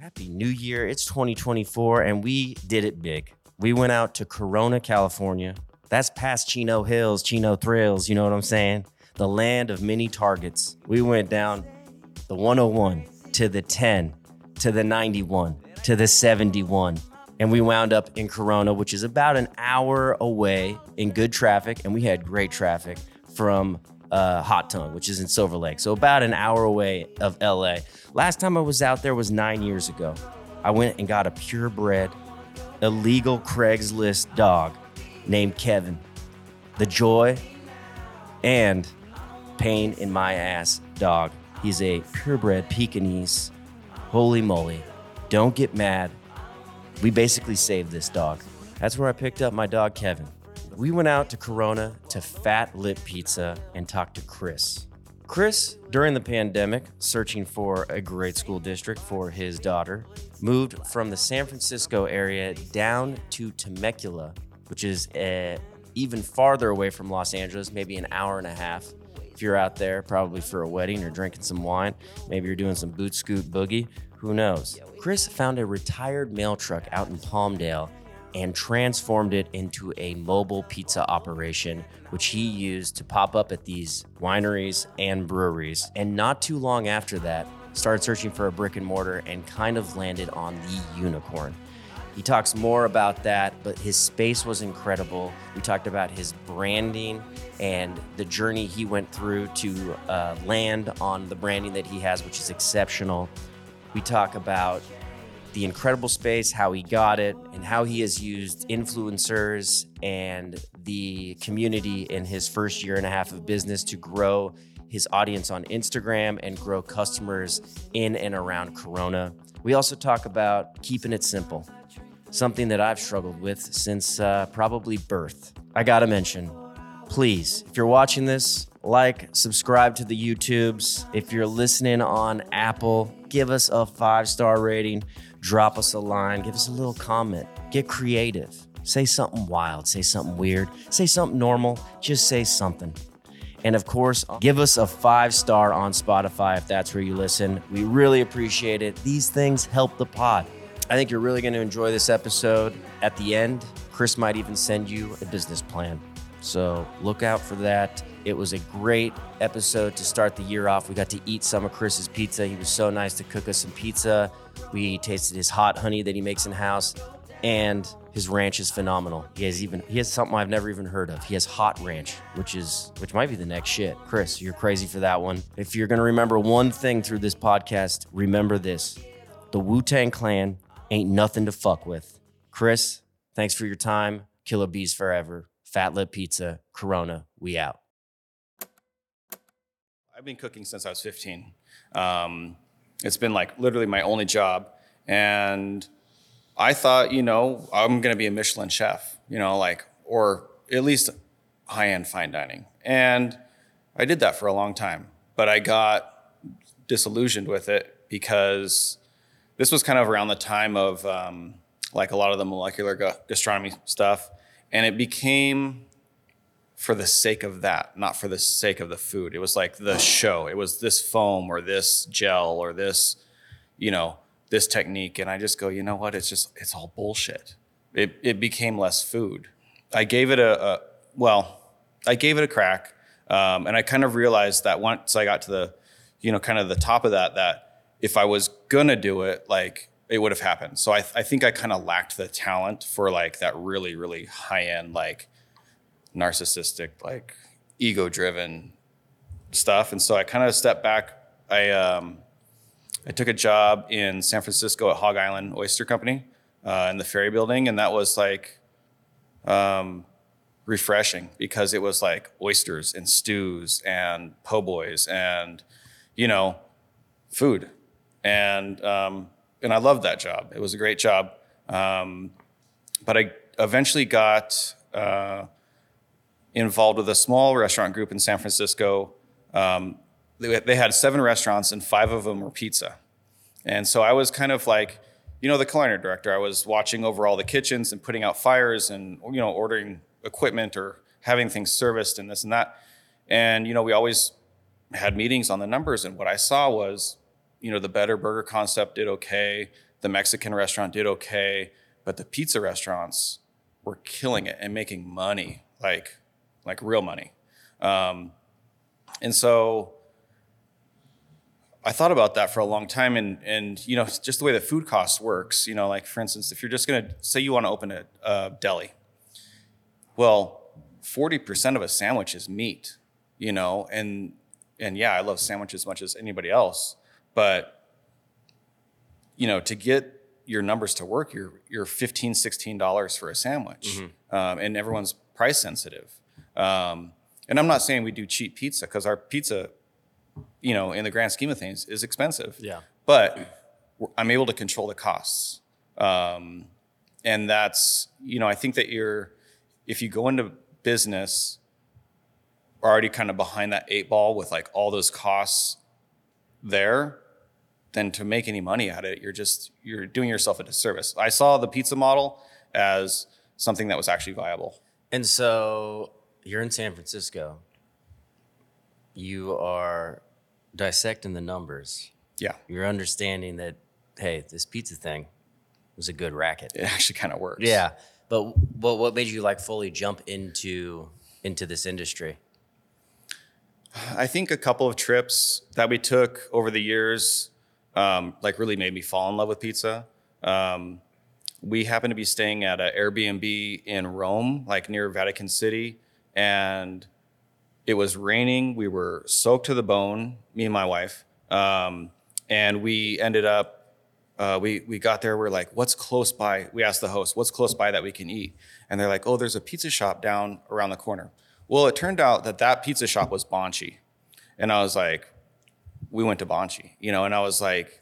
Happy New Year. It's 2024, and we did it big. We went out to Corona, California. That's past Chino Hills, Chino Thrills, you know what I'm saying? The land of many targets. We went down the 101 to the 10 to the 91 to the 71. And we wound up in Corona, which is about an hour away in good traffic. And we had great traffic from Hot Tongue, which is in Silver Lake. So about an hour away of LA. Last time I was out there was 9 years ago. I went and got a purebred, illegal Craigslist dog named Kevin. The joy and pain in my ass dog. He's a purebred Pekingese. Holy moly. Don't get mad. We basically saved this dog. That's where I picked up my dog, Kevin. We went out to Corona to Fat Lip Pizza and talked to Chris. Chris, during the pandemic, searching for a great school district for his daughter, moved from the San Francisco area down to Temecula, which is even farther away from Los Angeles, maybe an hour and a half. If you're out there, probably for a wedding or drinking some wine, maybe you're doing some boot scoot boogie, who knows? Chris found a retired mail truck out in Palmdale and transformed it into a mobile pizza operation, which he used to pop up at these wineries and breweries. And not too long after that, started searching for a brick and mortar and kind of landed on the Unicorn. He talks more about that, but his space was incredible. We talked about his branding and the journey he went through to land on the branding that he has, which is exceptional. We talk about the incredible space, how he got it, and how he has used influencers and the community in his first year and a half of business to grow his audience on Instagram and grow customers in and around Corona. We also talk about keeping it simple, something that I've struggled with since probably birth. I gotta mention, please, if you're watching this, like, subscribe to the YouTubes. If you're listening on Apple, give us a 5-star rating, drop us a line, give us a little comment, get creative, say something wild, say something weird, say something normal, just say something. And of course, give us a 5-star on Spotify if that's where you listen. We really appreciate it. These things help the pod. I think you're really going to enjoy this episode. At the end, Chris might even send you a business plan. So look out for that. It was a great episode to start the year off. We got to eat some of Chris's pizza. He was so nice to cook us some pizza. We tasted his hot honey that he makes in-house, and his ranch is phenomenal. He has something I've never even heard of. He has hot ranch, which might be the next shit. Chris, you're crazy for that one. If you're going to remember one thing through this podcast, remember this. The Wu Tang Clan ain't nothing to fuck with. Chris, thanks for your time. Killer bees forever. Fat Lip Pizza, Corona, we out. I've been cooking since I was 15. It's been like literally my only job. And I thought, I'm going to be a Michelin chef, or at least high-end fine dining. And I did that for a long time, but I got disillusioned with it because this was kind of around the time of a lot of the molecular gastronomy stuff. And it became for the sake of that, not for the sake of the food. It was like the show. It was this foam or this gel or this, this technique. And I just go, you know what? It's all bullshit. It became less food. I gave it a crack. And I kind of realized that once I got to the, kind of the top of that if I was going to do it, it would have happened. So I think I kind of lacked the talent for that really, really high end, narcissistic, ego driven stuff. And so I kind of stepped back. I took a job in San Francisco at Hog Island Oyster Company in the Ferry Building. And that was refreshing because it was oysters and stews and po' boys and, food. And I loved that job. It was a great job. But I eventually got involved with a small restaurant group in San Francisco. They had 7 restaurants and 5 of them were pizza. And so I was kind of the culinary director. I was watching over all the kitchens and putting out fires and, ordering equipment or having things serviced and this and that. And, we always had meetings on the numbers. And what I saw was, the Better Burger concept did okay. The Mexican restaurant did okay, but the pizza restaurants were killing it and making money, like real money. And so I thought about that for a long time, and you know, just the way the food cost works, you know, like for instance, if you're just gonna say you want to open a deli, well, 40% of a sandwich is meat, you know, and yeah, I love sandwiches as much as anybody else, but you know, to get your numbers to work, you're $15, $16 for a sandwich, mm-hmm. And everyone's price sensitive. And I'm not saying we do cheap pizza, because our pizza, you know, in the grand scheme of things, is expensive. Yeah. But I'm able to control the costs. And that's, you know, I think that if you go into business already kind of behind that 8 ball with like all those costs there, then to make any money at it, you're doing yourself a disservice. I saw the pizza model as something that was actually viable. And so you're in San Francisco. You are dissecting the numbers. Yeah. You're understanding that, hey, this pizza thing was a good racket. It actually kind of works. Yeah. But what made you like fully jump into this industry? I think a couple of trips that we took over the years like really made me fall in love with pizza. We happened to be staying at an Airbnb in Rome, like near Vatican City, and it was raining. We were soaked to the bone, me and my wife. And we ended up, we got there. We're like, what's close by? We asked the host, what's close by that we can eat? And they're like, oh, there's a pizza shop down around the corner. Well, it turned out that pizza shop was Bonci. And I was like, we went to Bonci, you know? And I was like,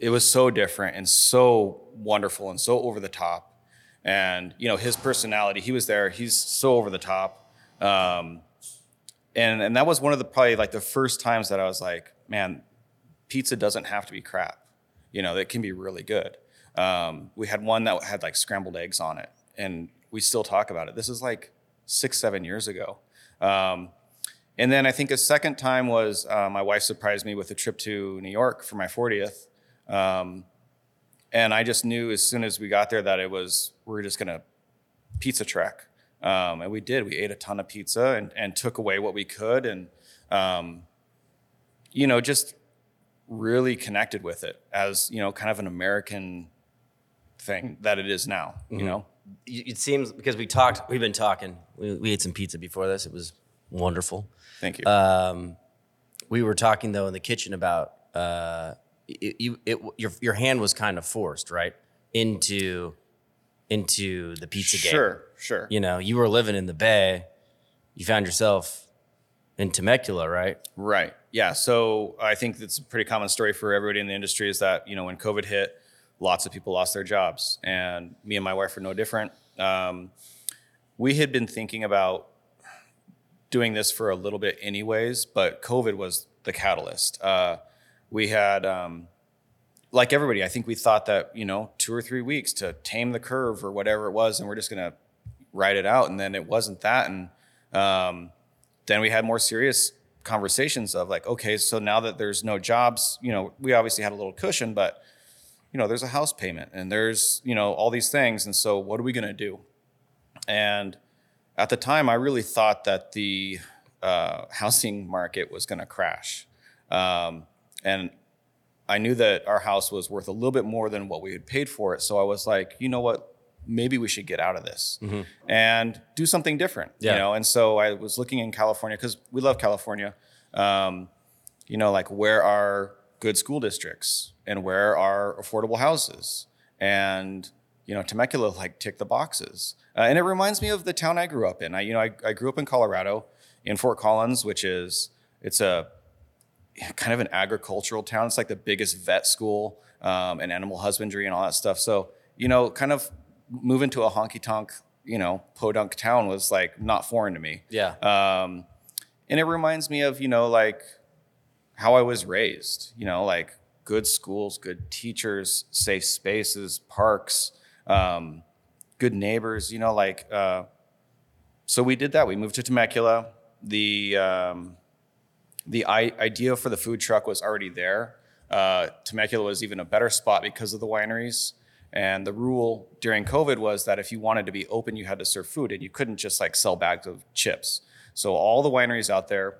it was so different and so wonderful and so over the top. And, you know, his personality, he was there. He's so over the top. And that was one of the probably like the first times that I was like, man, pizza doesn't have to be crap. You know, that can be really good. We had one that had like scrambled eggs on it, and we still talk about it. This is like 6-7 years ago. And then I think a second time was my wife surprised me with a trip to New York for my 40th. And I just knew as soon as we got there that we're just gonna pizza trek. And we did. We ate a ton of pizza and took away what we could, and you know, just really connected with it as, you know, kind of an American thing that it is now. Mm-hmm. You know, it seems, because we've been talking. We ate some pizza before this. It was wonderful. Thank you. We were talking though in the kitchen about your hand was kind of forced right into the pizza game. Sure. You know, you were living in the Bay. You found yourself in Temecula, right? Right. Yeah. So I think that's a pretty common story for everybody in the industry, is that, you know, when COVID hit, lots of people lost their jobs, and me and my wife were no different. We had been thinking about doing this for a little bit anyways, but COVID was the catalyst. We had, like everybody, I think we thought that, you know, 2 or 3 weeks to tame the curve or whatever it was, and we're just going to ride it out. And then it wasn't that. And then we had more serious conversations of like, okay, so now that there's no jobs, you know, we obviously had a little cushion, but, you know, there's a house payment and there's, you know, all these things. And so what are we going to do? And at the time, I really thought that the housing market was going to crash. And I knew that our house was worth a little bit more than what we had paid for it. So I was like, you know what, maybe we should get out of this, mm-hmm. and do something different, yeah. You know? And so I was looking in California, because we love California, you know, like where are good school districts and where are affordable houses? And, you know, Temecula like ticked the boxes. And it reminds me of the town I grew up in. I grew up in Colorado, in Fort Collins, which is, it's a kind of an agricultural town. It's like the biggest vet school and animal husbandry and all that stuff. So, you know, kind of moving to a honky tonk, you know, podunk town was like not foreign to me. Yeah. And it reminds me of, you know, like how I was raised, you know, like good schools, good teachers, safe spaces, parks, good neighbors, you know, like, so we did that. We moved to Temecula. The idea for the food truck was already there. Temecula was even a better spot because of the wineries. And the rule during COVID was that if you wanted to be open, you had to serve food, and you couldn't just like sell bags of chips. So all the wineries out there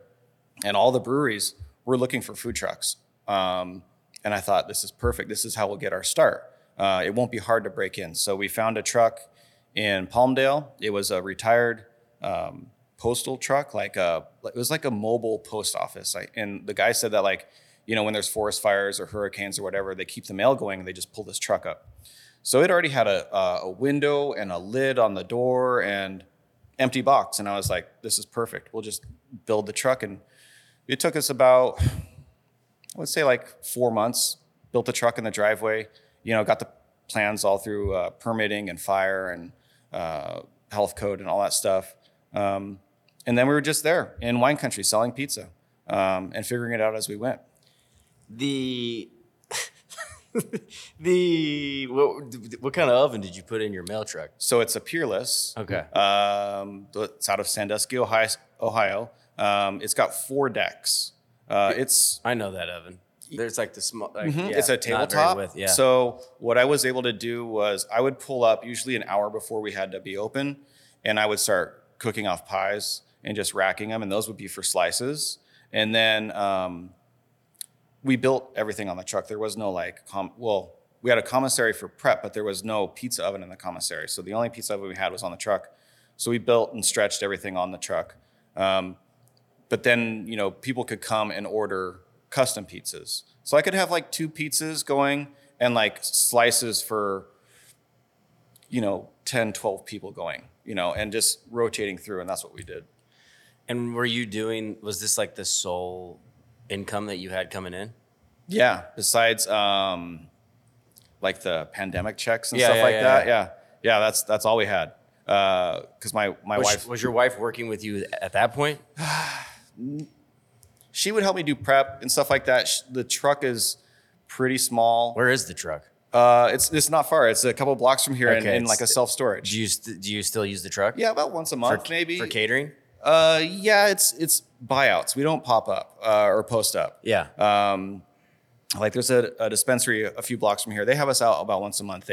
and all the breweries were looking for food trucks. And I thought, this is perfect. This is how we'll get our start. It won't be hard to break in. So we found a truck in Palmdale. It was a retired postal truck. It was like a mobile post office. And the guy said that when there's forest fires or hurricanes or whatever, they keep the mail going and they just pull this truck up. So it already had a window and a lid on the door and empty box. And I was like, this is perfect. We'll just build the truck. And it took us about, I would say 4 months, built the truck in the driveway, got the plans all through permitting and fire and health code and all that stuff. And then we were just there in wine country selling pizza and figuring it out as we went. What kind of oven did you put in your mail truck? So it's a Peerless. Okay. It's out of Sandusky, Ohio. It's got 4 decks. I know that oven. There's the small. It's a tabletop. So what I was able to do was I would pull up usually an hour before we had to be open, and I would start cooking off pies and just racking them, and those would be for slices. And then we built everything on the truck. There was no we had a commissary for prep, but there was no pizza oven in the commissary. So the only pizza oven we had was on the truck. So we built and stretched everything on the truck. But then, people could come and order custom pizzas. So I could have 2 pizzas going and slices for, 10, 12 people going, and just rotating through. And that's what we did. And was this the sole income that you had coming in? Yeah. Besides, the pandemic checks and stuff like that. Yeah. That's all we had. 'Cause my wife. Was your wife working with you at that point? She would help me do prep and stuff like that. The truck is pretty small. Where is the truck? It's not far. It's a couple of blocks from here, okay, in a self-storage. Do you still use the truck? Yeah, about once a month maybe. For catering? It's buyouts. We don't pop up or post up. Yeah. There's a dispensary a few blocks from here. They have us out about once a month.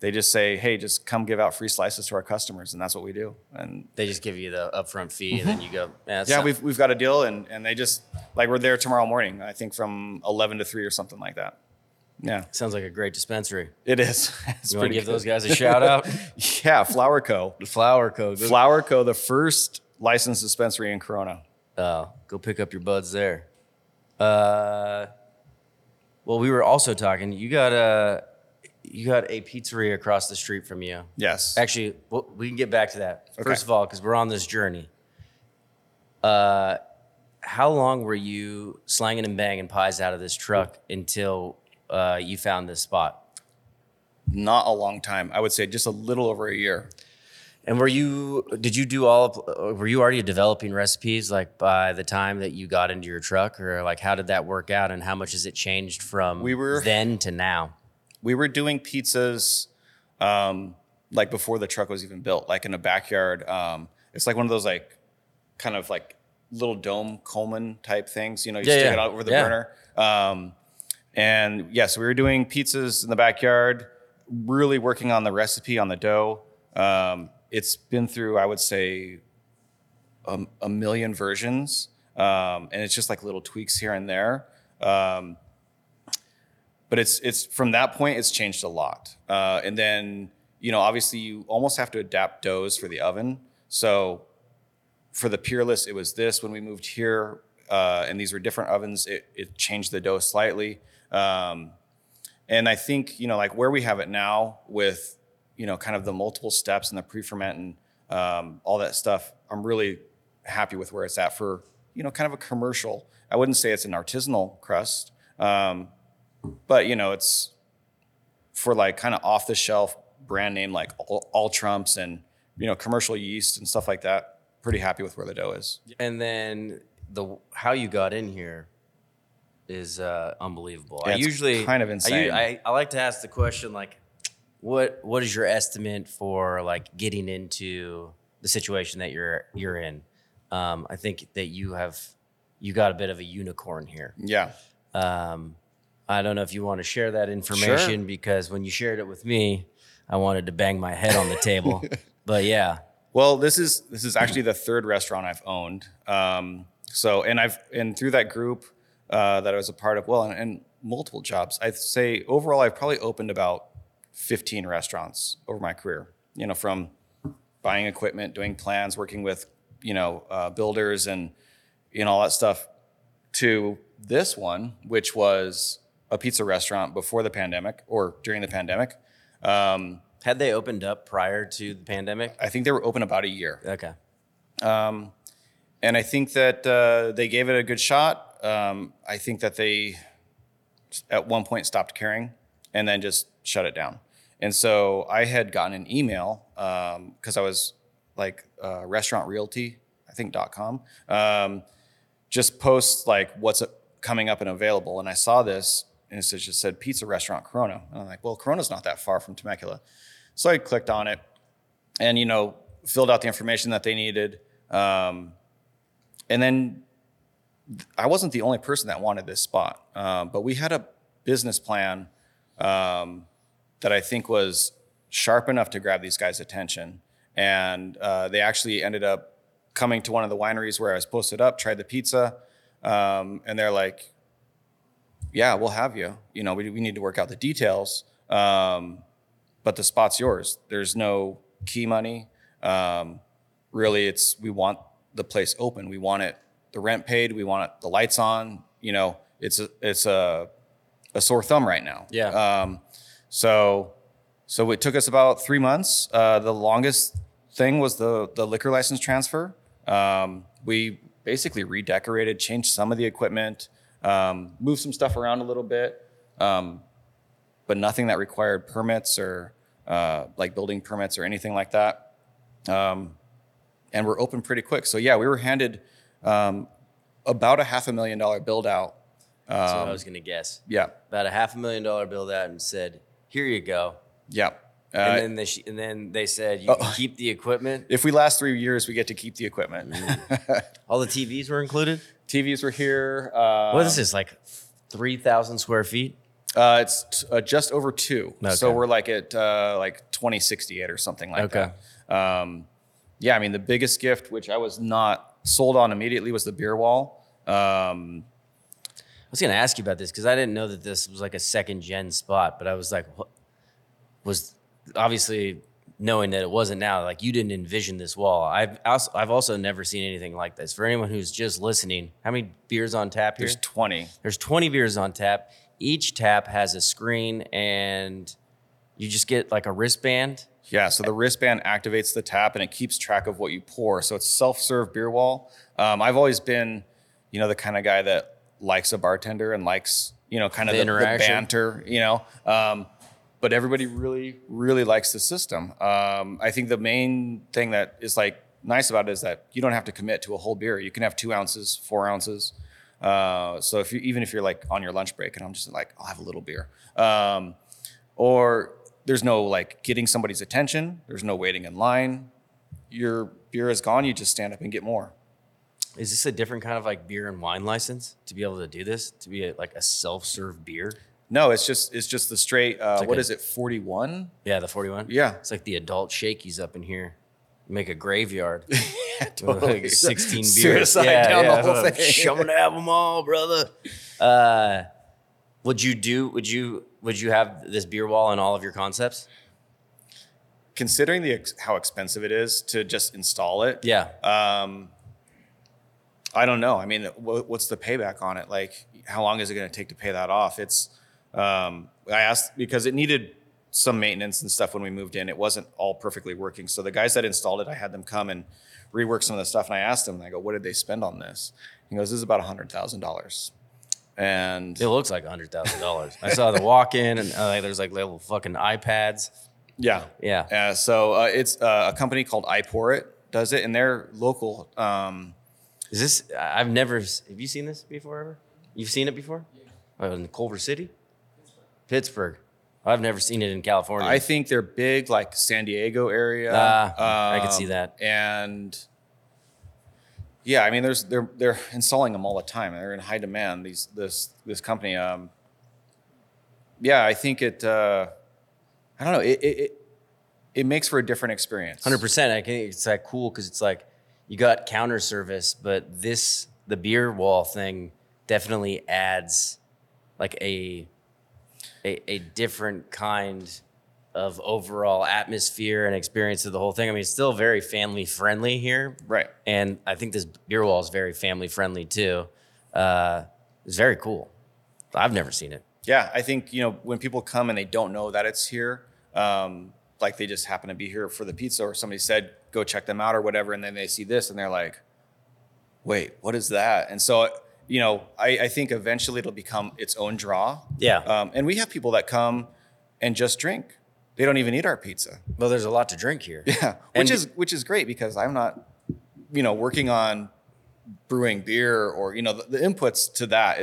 They just say, hey, just come give out free slices to our customers, and that's what we do. And they just give you the upfront fee, and then you go. We've got a deal, and they just we're there tomorrow morning. I think from 11 to 3 or something like that. Yeah, sounds like a great dispensary. It is. You want to give those guys a shout out? Yeah, Flower Co. Flower Co. The first licensed dispensary in Corona. Oh, go pick up your buds there. Well, we were also talking. You got a pizzeria across the street from you. Yes. Actually, we can get back to that. Okay. First of all, because we're on this journey. How long were you slanging and banging pies out of this truck until you found this spot? Not a long time. I would say just a little over a year. And were you already developing recipes by the time that you got into your truck, or how did that work out, and how much has it changed from then to now? We were doing pizzas before the truck was even built, in a backyard. It's one of those little dome Coleman type things. Stick it out over the burner. So we were doing pizzas in the backyard, really working on the recipe on the dough. It's been through, I would say, a million versions, and it's just little tweaks here and there. But it's from that point, it's changed a lot. And then, obviously you almost have to adapt doughs for the oven. So for the Peerless, it was this. When we moved here, and these were different ovens, it changed the dough slightly. And I think, where we have it now with, the multiple steps and the pre-ferment and all that stuff, I'm really happy with where it's at for, a commercial. I wouldn't say it's an artisanal crust. But, it's for off the shelf brand name, all Trumps and, commercial yeast and stuff like that. Pretty happy with where the dough is. And then how you got in here is unbelievable. Yeah, it's kind of insane. I like to ask the question, what is your estimate for getting into the situation that you're in? I think that you got a bit of a unicorn here. Yeah. I don't know if you want to share that information, sure, because when you shared it with me, I wanted to bang my head on the table. But yeah. Well, this is actually the third restaurant I've owned. So through that group that I was a part of, well, and multiple jobs, I'd say overall I've probably opened about 15 restaurants over my career. You know, from buying equipment, doing plans, working with builders and all that stuff, to this one, which was a pizza restaurant before the pandemic or during the pandemic. Had they opened up prior to the pandemic? I think they were open about a year. Okay. And I think that they gave it a good shot. I think that they, at one point, stopped caring and then just shut it down. And so I had gotten an email because I was like restaurant realty, I think .com. Just posts like what's coming up and available. And I saw this and it just said pizza restaurant Corona. And I'm like, well, Corona's not that far from Temecula. So I clicked on it and, filled out the information that they needed. And then I wasn't the only person that wanted this spot, but we had a business plan that I think was sharp enough to grab these guys' attention. And they actually ended up coming to one of the wineries where I was posted up, tried the pizza, and they're like, yeah, we'll have you. We need to work out the details, but the spot's yours. There's no key money. Really, we want the place open. We want it, the rent paid. We want it, the lights on. It's a sore thumb right now. Yeah. So it took us about 3 months. The longest thing was the liquor license transfer. We basically redecorated, changed some of the equipment, moved some stuff around a little bit, but nothing that required permits or like building permits or anything like that. And we're open pretty quick. So yeah, we were handed about a $500,000 build out. That's what I was gonna guess. Yeah, about a $500,000 build out, and said, "Here you go." Yeah. And then they said, you can keep the equipment. If we last 3 years, we get to keep the equipment. All the TVs were included? TVs were here. What is this, like 3,000 square feet? It's just over two. Okay. So we're like at like 2068 or something like that. Yeah, I mean, the biggest gift, which I was not sold on immediately, was the beer wall. I was going to ask you about this because I didn't know that this was like a second-gen spot, but I was like, what? Obviously, knowing that it wasn't now, like you didn't envision this wall. I've also never seen anything like this. For anyone who's just listening, how many beers on tap here? There's 20. There's 20 beers on tap. Each tap has a screen, and you just get like a wristband. Yeah, so the wristband activates the tap, and it keeps track of what you pour. So it's self-serve beer wall. I've always been, the kind of guy that likes a bartender and likes, kind of the banter, But everybody really, really likes the system. I think the main thing that is like nice about it is that you don't have to commit to a whole beer. You can have 2 ounces, 4 ounces. So even if you're like on your lunch break and I'm just like, I'll have a little beer. Or there's no like getting somebody's attention. There's no waiting in line. Your beer is gone. You just stand up and get more. Is this a different kind of like beer and wine license to be able to do this? To be like a self-serve beer? No, it's just the straight, like what is it, 41? Yeah, the 41? Yeah. It's like the adult shakies up in here. You make a graveyard. Yeah, totally. Like 16 beers. Suicide down the whole thing. I'm going to have them all, brother. Would you have this beer wall in all of your concepts? Considering how expensive it is to just install it. Yeah. I don't know. I mean, what's the payback on it? Like, how long is it going to take to pay that off? It's, I asked because it needed some maintenance and stuff when we moved in. It wasn't all perfectly working. So the guys that installed it, I had them come and rework some of the stuff. And I asked them, and I go, what did they spend on this? He goes, this is about $100,000. And it looks like $100,000. I saw the walk-in and there's like little fucking iPads. Yeah. Yeah. So it's a company called iPourIt does it, and they're local. Have you seen this before ever? You've seen it before? Yeah. In Culver City? Pittsburgh. I've never seen it in California. I think they're big, like San Diego area. I could see that. And yeah, I mean, they're installing them all the time. They're in high demand. This company, yeah, I think it, I don't know, it makes for a different experience. 100%. I think it's like cool because it's like you got counter service, but this, the beer wall thing definitely adds like a different kind of overall atmosphere and experience of the whole thing. I mean, it's still very family friendly here. Right. And I think this beer wall is very family friendly too. It's very cool. I've never seen it. Yeah. I think, you know, when people come and they don't know that it's here, like they just happen to be here for the pizza or somebody said, go check them out or whatever. And then they see this and they're like, wait, what is that? And so, you know, I think eventually it'll become its own draw. Yeah. And we have people that come and just drink. They don't even eat our pizza. Well, there's a lot to drink here. Yeah. Which is great because I'm not, you know, working on brewing beer or, you know, the inputs to that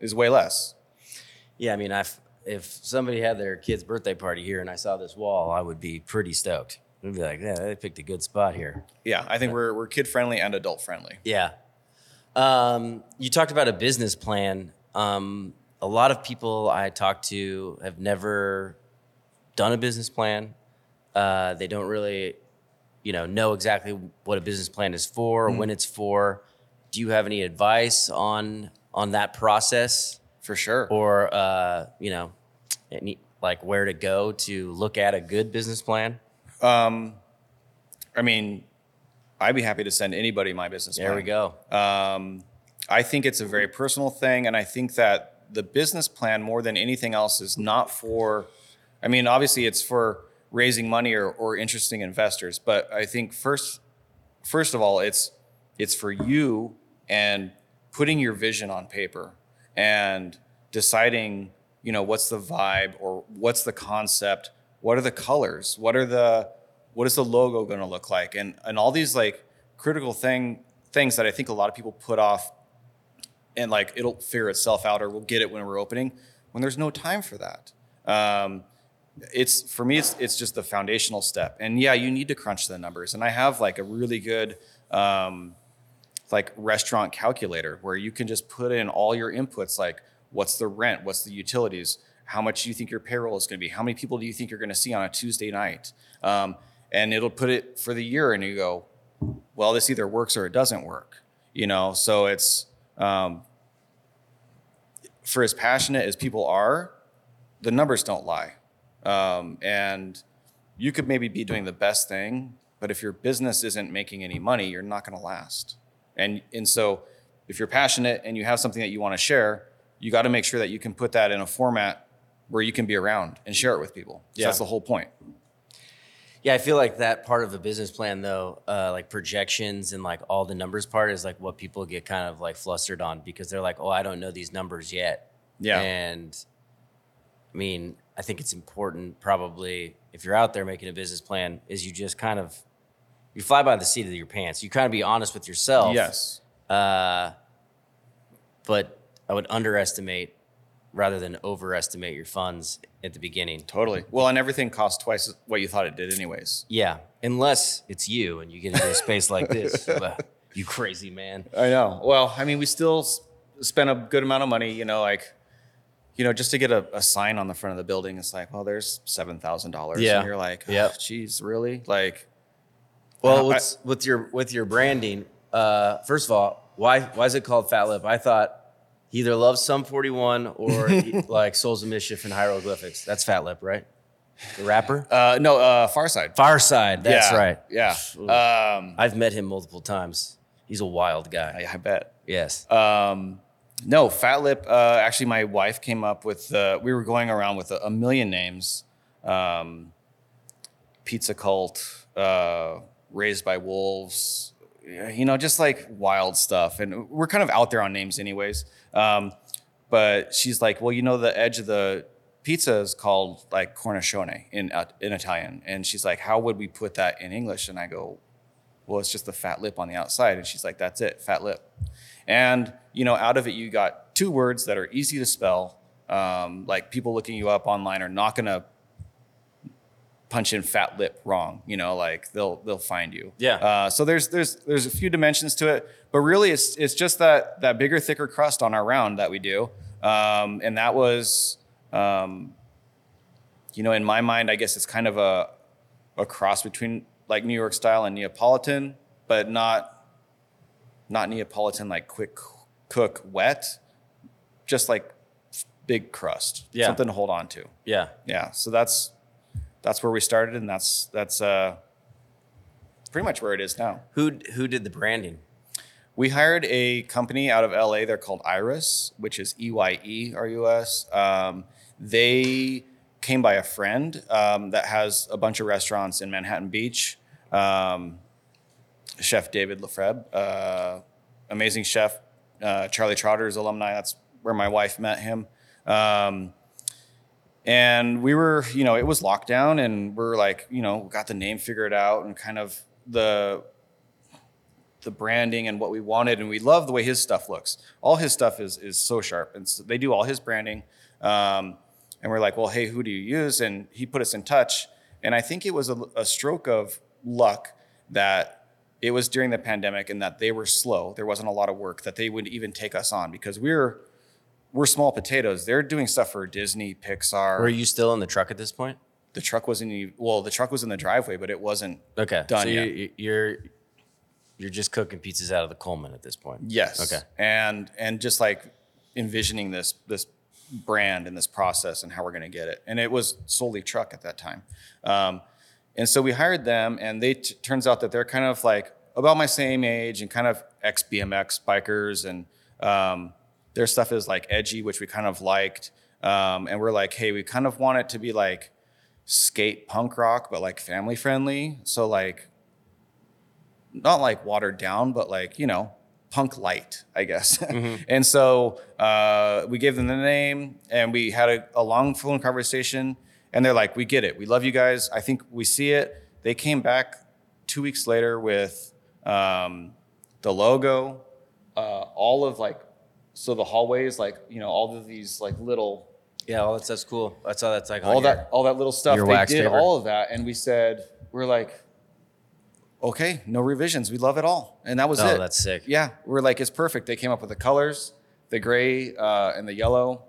is way less. Yeah. I mean, if somebody had their kid's birthday party here and I saw this wall, I would be pretty stoked. I'd be like, yeah, they picked a good spot here. Yeah. I think we're kid friendly and adult friendly. Yeah. You talked about a business plan. A lot of people I talk to have never done a business plan. They don't really, you know exactly what a business plan is for, or when it's for. Do you have any advice on that process? For sure. Or, you know, any, like where to go to look at a good business plan? I mean, I'd be happy to send anybody my business plan. There we go. I think it's a very personal thing. And I think that the business plan more than anything else is not for, I mean, obviously it's for raising money or interesting investors. But I think first of all, it's for you and putting your vision on paper and deciding, you know, what's the vibe or what's the concept? What are the colors? What is the logo going to look like? And all these like critical things that I think a lot of people put off and like it'll figure itself out or we'll get it when we're opening, when there's no time for that. It's for me, it's just the foundational step. And yeah, you need to crunch the numbers. And I have like a really good like restaurant calculator where you can just put in all your inputs, like what's the rent, what's the utilities, how much do you think your payroll is going to be, how many people do you think you're going to see on a Tuesday night, and it'll put it for the year. And you go, well, this either works or it doesn't work, you know. So it's for as passionate as people are, the numbers don't lie. And you could maybe be doing the best thing, but if your business isn't making any money, you're not going to last. And so if you're passionate and you have something that you want to share, you got to make sure that you can put that in a format where you can be around and share it with people. So that's the whole point. Yeah. I feel like that part of a business plan though, like projections and like all the numbers part is like what people get kind of like flustered on because they're like, oh, I don't know these numbers yet. Yeah. And I mean, I think it's important probably if you're out there making a business plan is you just kind of, you fly by the seat of your pants. You kind of be honest with yourself. Yes. But I would underestimate rather than overestimate your funds at the beginning. Totally. Well, and everything costs twice what you thought it did anyways. Yeah. Unless it's you and you get into a space like this. You crazy man. I know. Well, I mean, we still spend a good amount of money, you know, like, you know, just to get a sign on the front of the building, it's like, well, there's $7,000. Yeah. And you're like, oh, yep. Geez, really? Like, well, with your branding, first of all, why is it called Fat Lip? I thought he either loves Sum 41 or like Souls of Mischief and Hieroglyphics. That's Fat Lip, right? The rapper? No, Farside. Farside, that's right. Yeah. I've met him multiple times. He's a wild guy. I bet. Yes. No, Fat Lip, actually my wife came up with, we were going around with a million names. Pizza Cult, Raised by Wolves, you know, just like wild stuff. And we're kind of out there on names anyways. But she's like, well, you know, the edge of the pizza is called like cornicione in Italian. And she's like, how would we put that in English? And I go, well, it's just the fat lip on the outside. And she's like, that's it, fat lip. And, you know, out of it, you got two words that are easy to spell. Like people looking you up online are not going to punch in fat lip wrong. You know, like they'll find you. Yeah. So there's a few dimensions to it, but really it's just that bigger, thicker crust on our round that we do. And that was You know, in my mind, I guess it's kind of a cross between like New York style and Neapolitan, but not Neapolitan like quick cook wet, just like big crust, yeah, something to hold on to. Yeah, yeah. So that's where we started, and that's pretty much where it is now. Who did the branding? We hired a company out of LA. They're called Iris, which is EYERUS. They came by a friend that has a bunch of restaurants in Manhattan Beach. Chef David Lefebvre, amazing chef, Charlie Trotter's alumni. That's where my wife met him. And we were, you know, it was lockdown, and we're like, you know, got the name figured out and kind of the branding and what we wanted. And we love the way his stuff looks. All his stuff is so sharp. And so they do all his branding. And we're like, well, hey, who do you use? And he put us in touch. And I think it was a stroke of luck that it was during the pandemic and that they were slow. There wasn't a lot of work that they would even take us on because we're small potatoes. They're doing stuff for Disney, Pixar. Were you still in the truck at this point? The truck wasn't, well, the truck was in the driveway, but it wasn't done yet. So you're just cooking pizzas out of the Coleman at this point. Yes. Okay. And just like envisioning this brand and this process and how we're going to get it. And it was solely truck at that time. And so we hired them, and they turns out that they're kind of like about my same age and kind of ex-BMX bikers. And their stuff is like edgy, which we kind of liked. And we're like, hey, we kind of want it to be like skate punk rock, but like family friendly. So like, not like watered down, but like, you know, punk light, I guess. Mm-hmm. And so we gave them the name, and we had a long phone conversation, and they're like, we get it. We love you guys. I think we see it. They came back 2 weeks later with the logo, all of like, so the hallways, like, you know, all of these like little. Yeah, well, that's cool. That's how that's like. All that little stuff. They did all of that. And we said, we're like, okay, no revisions. We love it all. And that was it. Oh, that's sick. Yeah. We're like, it's perfect. They came up with the colors, the gray and the yellow.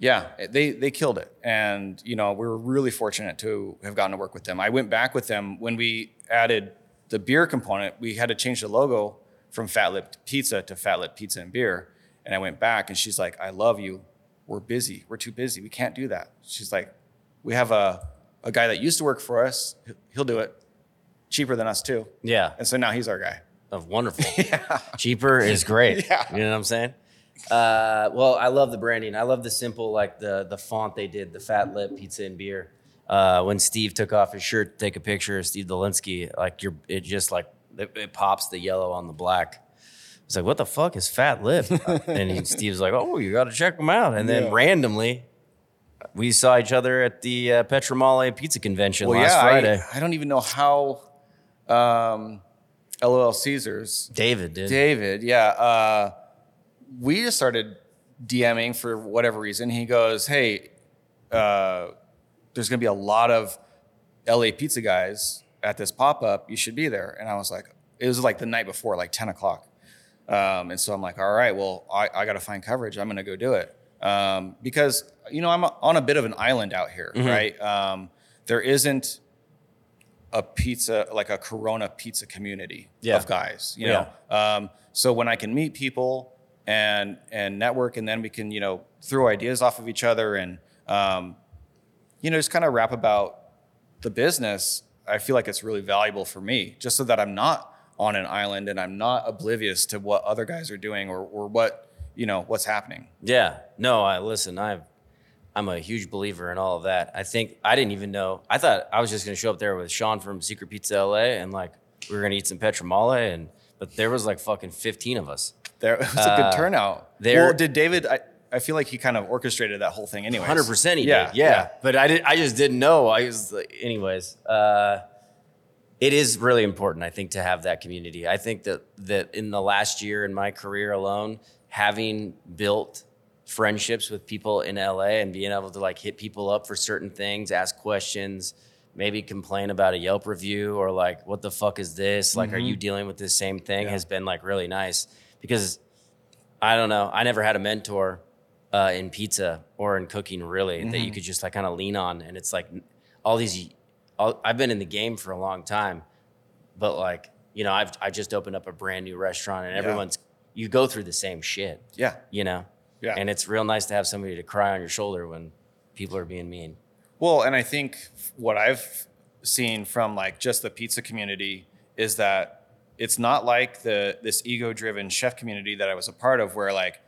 Yeah, they killed it. And, you know, we were really fortunate to have gotten to work with them. I went back with them when we added the beer component. We had to change the logo from Fat Lip Pizza to Fat Lip Pizza and Beer. And I went back, and she's like, I love you. We're busy. We're too busy. We can't do that. She's like, we have a guy that used to work for us, he'll do it cheaper than us too. Yeah. And so now he's our guy. That's wonderful. Yeah. Cheaper is great. Yeah. You know what I'm saying? Well, I love the branding. I love the simple, like the font they did, the Fat Lip Pizza and Beer. When Steve took off his shirt to take a picture of Steve Dolinsky, like it just like, it pops the yellow on the black. It's like, what the fuck is Fat Lip? And Steve's like, oh, you got to check them out. And then randomly, we saw each other at the Petromale pizza convention last Friday. I don't even know how LOL Caesars. David did. David, yeah. We just started DMing for whatever reason. He goes, hey, there's going to be a lot of LA pizza guys at this pop-up. You should be there. And I was like, it was like the night before, like 10 o'clock. And so I'm like, all right, well, I got to find coverage. I'm going to go do it. Because, you know, I'm on a bit of an island out here, mm-hmm. right? There isn't a pizza, like a Corona pizza community of guys, you know? So when I can meet people and network, and then we can, you know, throw ideas off of each other and, you know, just kind of rap about the business, I feel like it's really valuable for me, just so that I'm not on an island and I'm not oblivious to what other guys are doing or what, you know, what's happening. Yeah. No, I'm a huge believer in all of that. I think I didn't even know. I thought I was just going to show up there with Sean from Secret Pizza LA and like we were going to eat some Petromale, but there was like fucking 15 of us. There it was a good turnout. Well, did David, I feel like he kind of orchestrated that whole thing anyways. 100% he did. Yeah. But I just didn't know. I was like, anyways, it is really important, I think, to have that community. I think that in the last year in my career alone, having built friendships with people in LA and being able to like hit people up for certain things, ask questions, maybe complain about a Yelp review or like, what the fuck is this? Like, mm-hmm. Are you dealing with this same thing? Has been like really nice because I don't know. I never had a mentor in pizza or in cooking, really, that you could just like kind of lean on. And it's like I've been in the game for a long time, but like, you know, I just opened up a brand new restaurant, and everyone's, you go through the same shit. Yeah. You know? Yeah. And it's real nice to have somebody to cry on your shoulder when people are being mean. Well, and I think what I've seen from like just the pizza community is that it's not like this ego-driven chef community that I was a part of, where like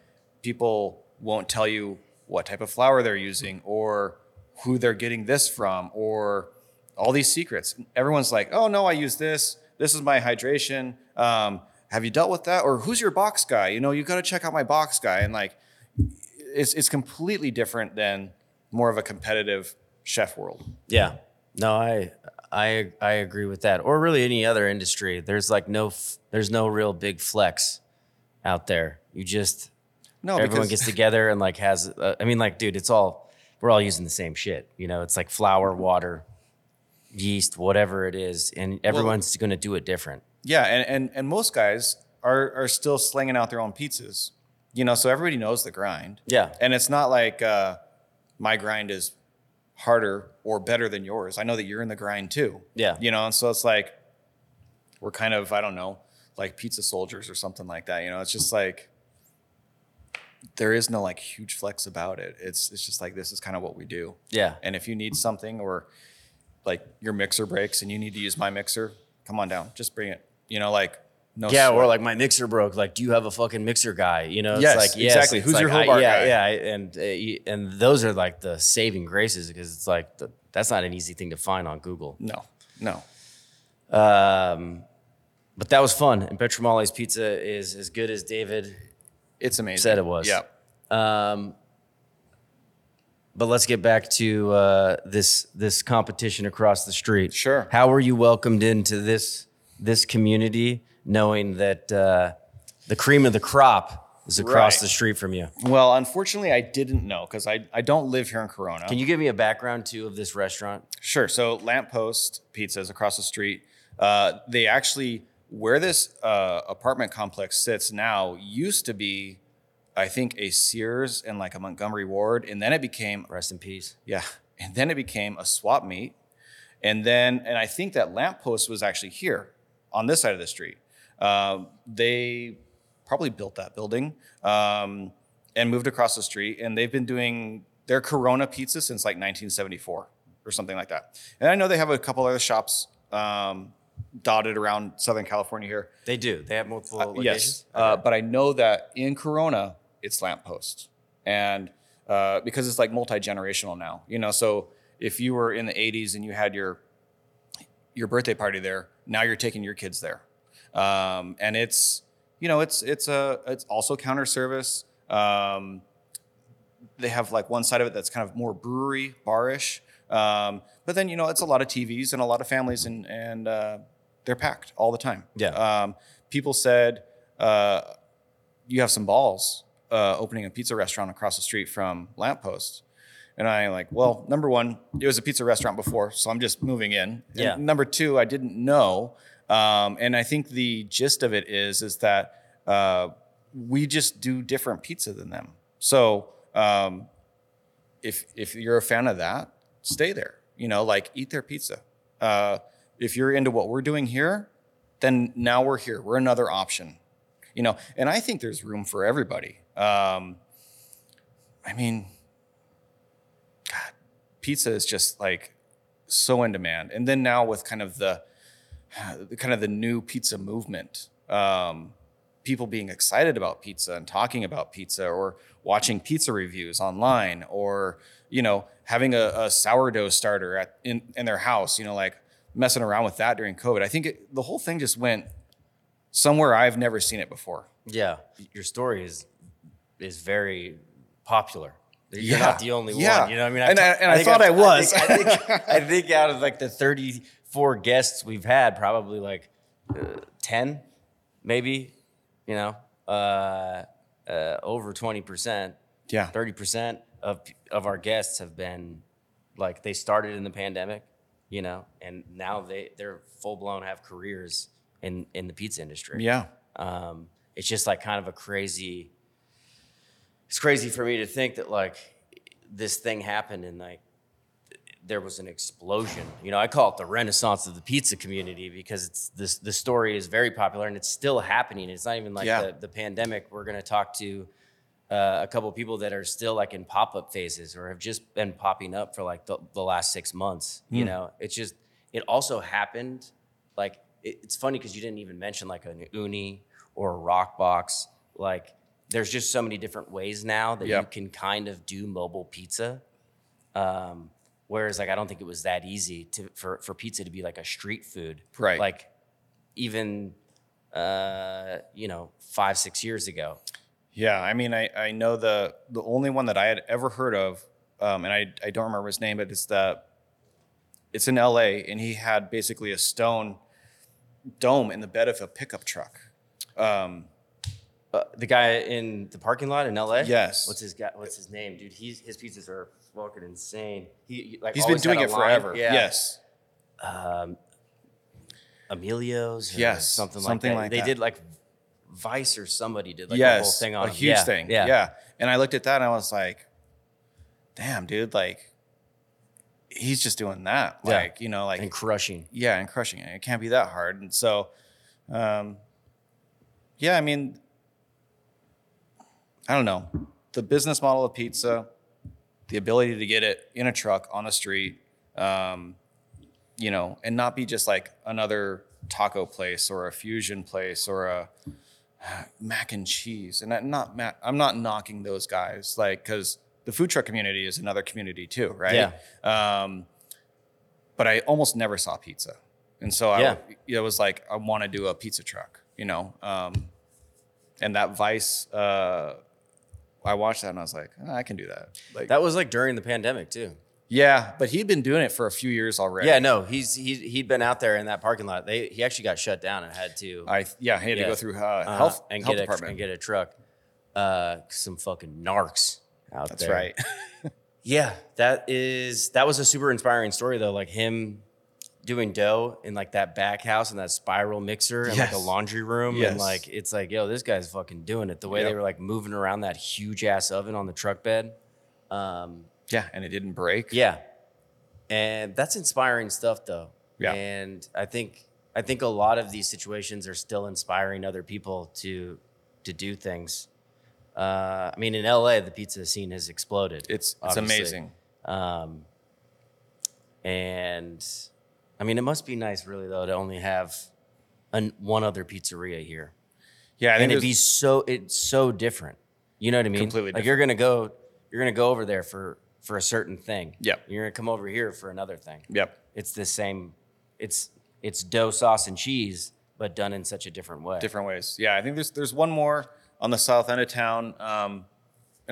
people won't tell you what type of flour they're using or who they're getting this from or all these secrets. Everyone's like, oh no, I use this. This is my hydration. Have you dealt with that? Or who's your box guy? You know, you got to check out my box guy. And like, it's completely different than more of a competitive chef world. Yeah, no, I agree with that. Or really any other industry. There's like there's no real big flex out there. You just, everyone gets together and like has, dude, we're all using the same shit. You know, it's like flour, water, yeast, whatever it is. And everyone's going to do it different. Yeah. And most guys are still slinging out their own pizzas, you know, so everybody knows the grind. Yeah. And it's not like my grind is harder or better than yours. I know that you're in the grind too. Yeah. You know, and so it's like, we're kind of, I don't know, like pizza soldiers or something like that. You know, it's just like, there is no like huge flex about it. It's just like, this is kind of what we do. Yeah. And if you need something, or like your mixer breaks and you need to use my mixer, come on down, just bring it. You know, like no. Yeah. Sweat. Or like my mixer broke. Like, do you have a fucking mixer guy? You know, yes, it's like, yes, exactly. It's who's like, your Hobart guy? Yeah. And those are like the saving graces, because it's like, that's not an easy thing to find on Google. No. But that was fun. And Petromale's pizza is as good as David. It's amazing. Said it was. Yeah. But let's get back to this competition across the street. Sure. How were you welcomed into this community, knowing that the cream of the crop is across the street from you? Well, unfortunately, I didn't know, because I don't live here in Corona. Can you give me a background, too, of this restaurant? Sure. So Lamp Post Pizza is across the street. They actually... Where this apartment complex sits now used to be, I think, a Sears and like a Montgomery Ward. And then it became... Rest in peace. Yeah. And then it became a swap meet. And I think that Lamp Post was actually here on this side of the street. They probably built that building and moved across the street. And they've been doing their Corona pizza since like 1974 or something like that. And I know they have a couple other shops dotted around Southern California here. They do. They have multiple locations. Yes. Okay. But I know that in Corona, it's Lamp Post. And because it's like multi-generational now, you know, so if you were in the 80s and you had your birthday party there, now you're taking your kids there. And it's, you know, it's also counter service. They have like one side of it that's kind of more brewery, barish. But then, you know, it's a lot of TVs and a lot of families and they're packed all the time. Yeah. People said, you have some balls, opening a pizza restaurant across the street from Lamp Post. And I like, well, number one, it was a pizza restaurant before, so I'm just moving in. Yeah. And number two, I didn't know. And I think the gist of it is that, we just do different pizza than them. So, if you're a fan of that, stay there, you know, like eat their pizza. If you're into what we're doing here, then now we're here. We're another option, you know, and I think there's room for everybody. I mean, God, pizza is just like so in demand. And then now with kind of the new pizza movement, people being excited about pizza and talking about pizza or watching pizza reviews online, or, you know, having a sourdough starter in their house, you know, like messing around with that during COVID. I think the whole thing just went somewhere I've never seen it before. Yeah. Your story is very popular. You're not the only one, you know what I mean? I thought I was. I think out of like the 34 guests we've had, probably like 10, maybe, you know, over 20%, 30% of our guests have been like, they started in the pandemic, you know, and now they're full blown, have careers in the pizza industry. Yeah. It's just like kind of a crazy it's crazy for me to think that like this thing happened and like there was an explosion. You know, I call it the Renaissance of the pizza community because it's this, the story is very popular and it's still happening. It's not even like the pandemic. We're going to talk to a couple people that are still like in pop-up phases or have just been popping up for like the last 6 months. You know, it's just, it also happened. Like, it's funny because you didn't even mention like an uni or a rock box. Like there's just so many different ways now that you can kind of do mobile pizza. Whereas, like, I don't think it was that easy for pizza to be like a street food, right? Like, even 5-6 years ago. Yeah, I mean, I know the only one that I had ever heard of, and I don't remember his name, but it's in L.A. and he had basically a stone dome in the bed of a pickup truck. The guy in the parking lot in L.A. Yes. What's his name, dude? His pizzas are fucking insane. He's been doing it forever. Yeah. Yes. Emilio's. Yes. Something like that. They did like Vice or somebody did like a whole thing on it. A huge thing. Yeah. Yeah. And I looked at that and I was like, damn, dude, like he's just doing that. Like, you know, like, and crushing. Yeah, and crushing it. It can't be that hard. And so I mean, I don't know, the business model of pizza, the ability to get it in a truck on the street, and not be just like another taco place or a fusion place or a mac and cheese. And I'm not knocking those guys, like, because the food truck community is another community too, right? Yeah. But I almost never saw pizza. And so it was like, I want to do a pizza truck, you know? And that Vice, I watched that and I was like, I can do that. Like, that was like during the pandemic too. Yeah, but he'd been doing it for a few years already. Yeah, no, he'd been out there in that parking lot. He actually got shut down and had to. He had to go through health and health department and get a truck. Some fucking narcs out there. That's right. Yeah, that was a super inspiring story though. Like him doing dough in like that back house and that spiral mixer and like a laundry room. Yes. And like, it's like, yo, this guy's fucking doing it. The way they were like moving around that huge ass oven on the truck bed. And it didn't break. Yeah. And that's inspiring stuff though. Yeah. And I think a lot of these situations are still inspiring other people to do things. I mean, in LA, the pizza scene has exploded. It's amazing. And I mean, it must be nice, really, though, to only have one other pizzeria here. Yeah, and it's so different. You know what I mean? Completely. Like different. You're gonna go over there for a certain thing. Yeah. You're gonna come over here for another thing. Yep. It's the same. It's dough, sauce, and cheese, but done in such a different way. Different ways. Yeah, I think there's one more on the south end of town, and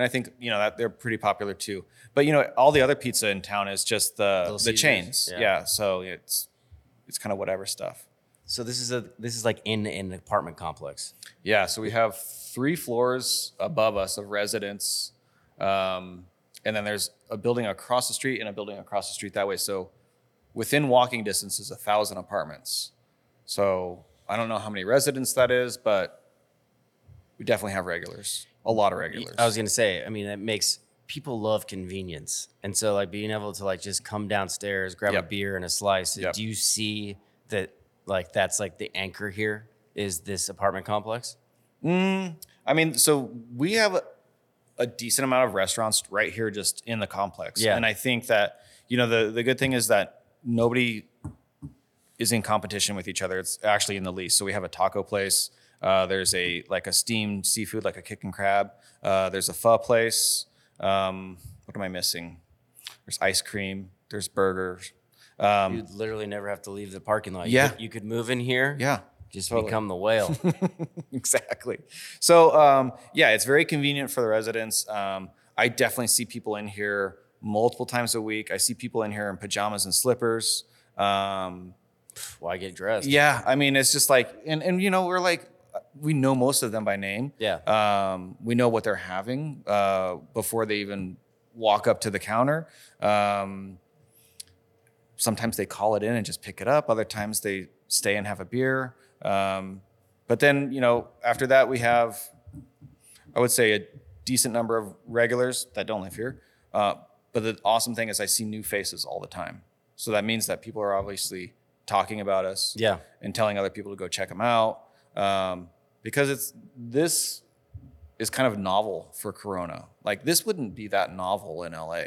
I think that they're pretty popular too. But all the other pizza in town is just the chains. Yeah. So it's kind of whatever stuff. So this is like in an apartment complex. Yeah. So we have 3 floors above us of residents, and then there's a building across the street and a building across the street that way. So within walking distance is 1,000 apartments. So I don't know how many residents that is, but we definitely have regulars. A lot of regulars. I was going to say, I mean, it makes people love convenience. And so like being able to like just come downstairs, grab a beer and a slice. Yep. Do you see that like that's like the anchor here is this apartment complex? I mean, so we have a decent amount of restaurants right here just in the complex. Yeah. And I think that, the good thing is that nobody is in competition with each other. It's actually in the lease. So we have a taco place. There's a steamed seafood, like a kick and crab. There's a pho place. What am I missing? There's ice cream. There's burgers. You'd literally never have to leave the parking lot. Yeah. You could move in here. Yeah. Just totally. Become the whale. Exactly. So, it's very convenient for the residents. I definitely see people in here multiple times a week. I see people in here in pajamas and slippers. Why get dressed? Yeah. I mean, it's just like, and we're like, we know most of them by name. Yeah. We know what they're having before they even walk up to the counter. Sometimes they call it in and just pick it up. Other times they stay and have a beer. But then, after that we have, I would say a decent number of regulars that don't live here. But the awesome thing is I see new faces all the time. So that means that people are obviously talking about us and telling other people to go check them out. Because this is kind of novel for Corona. Like this wouldn't be that novel in LA.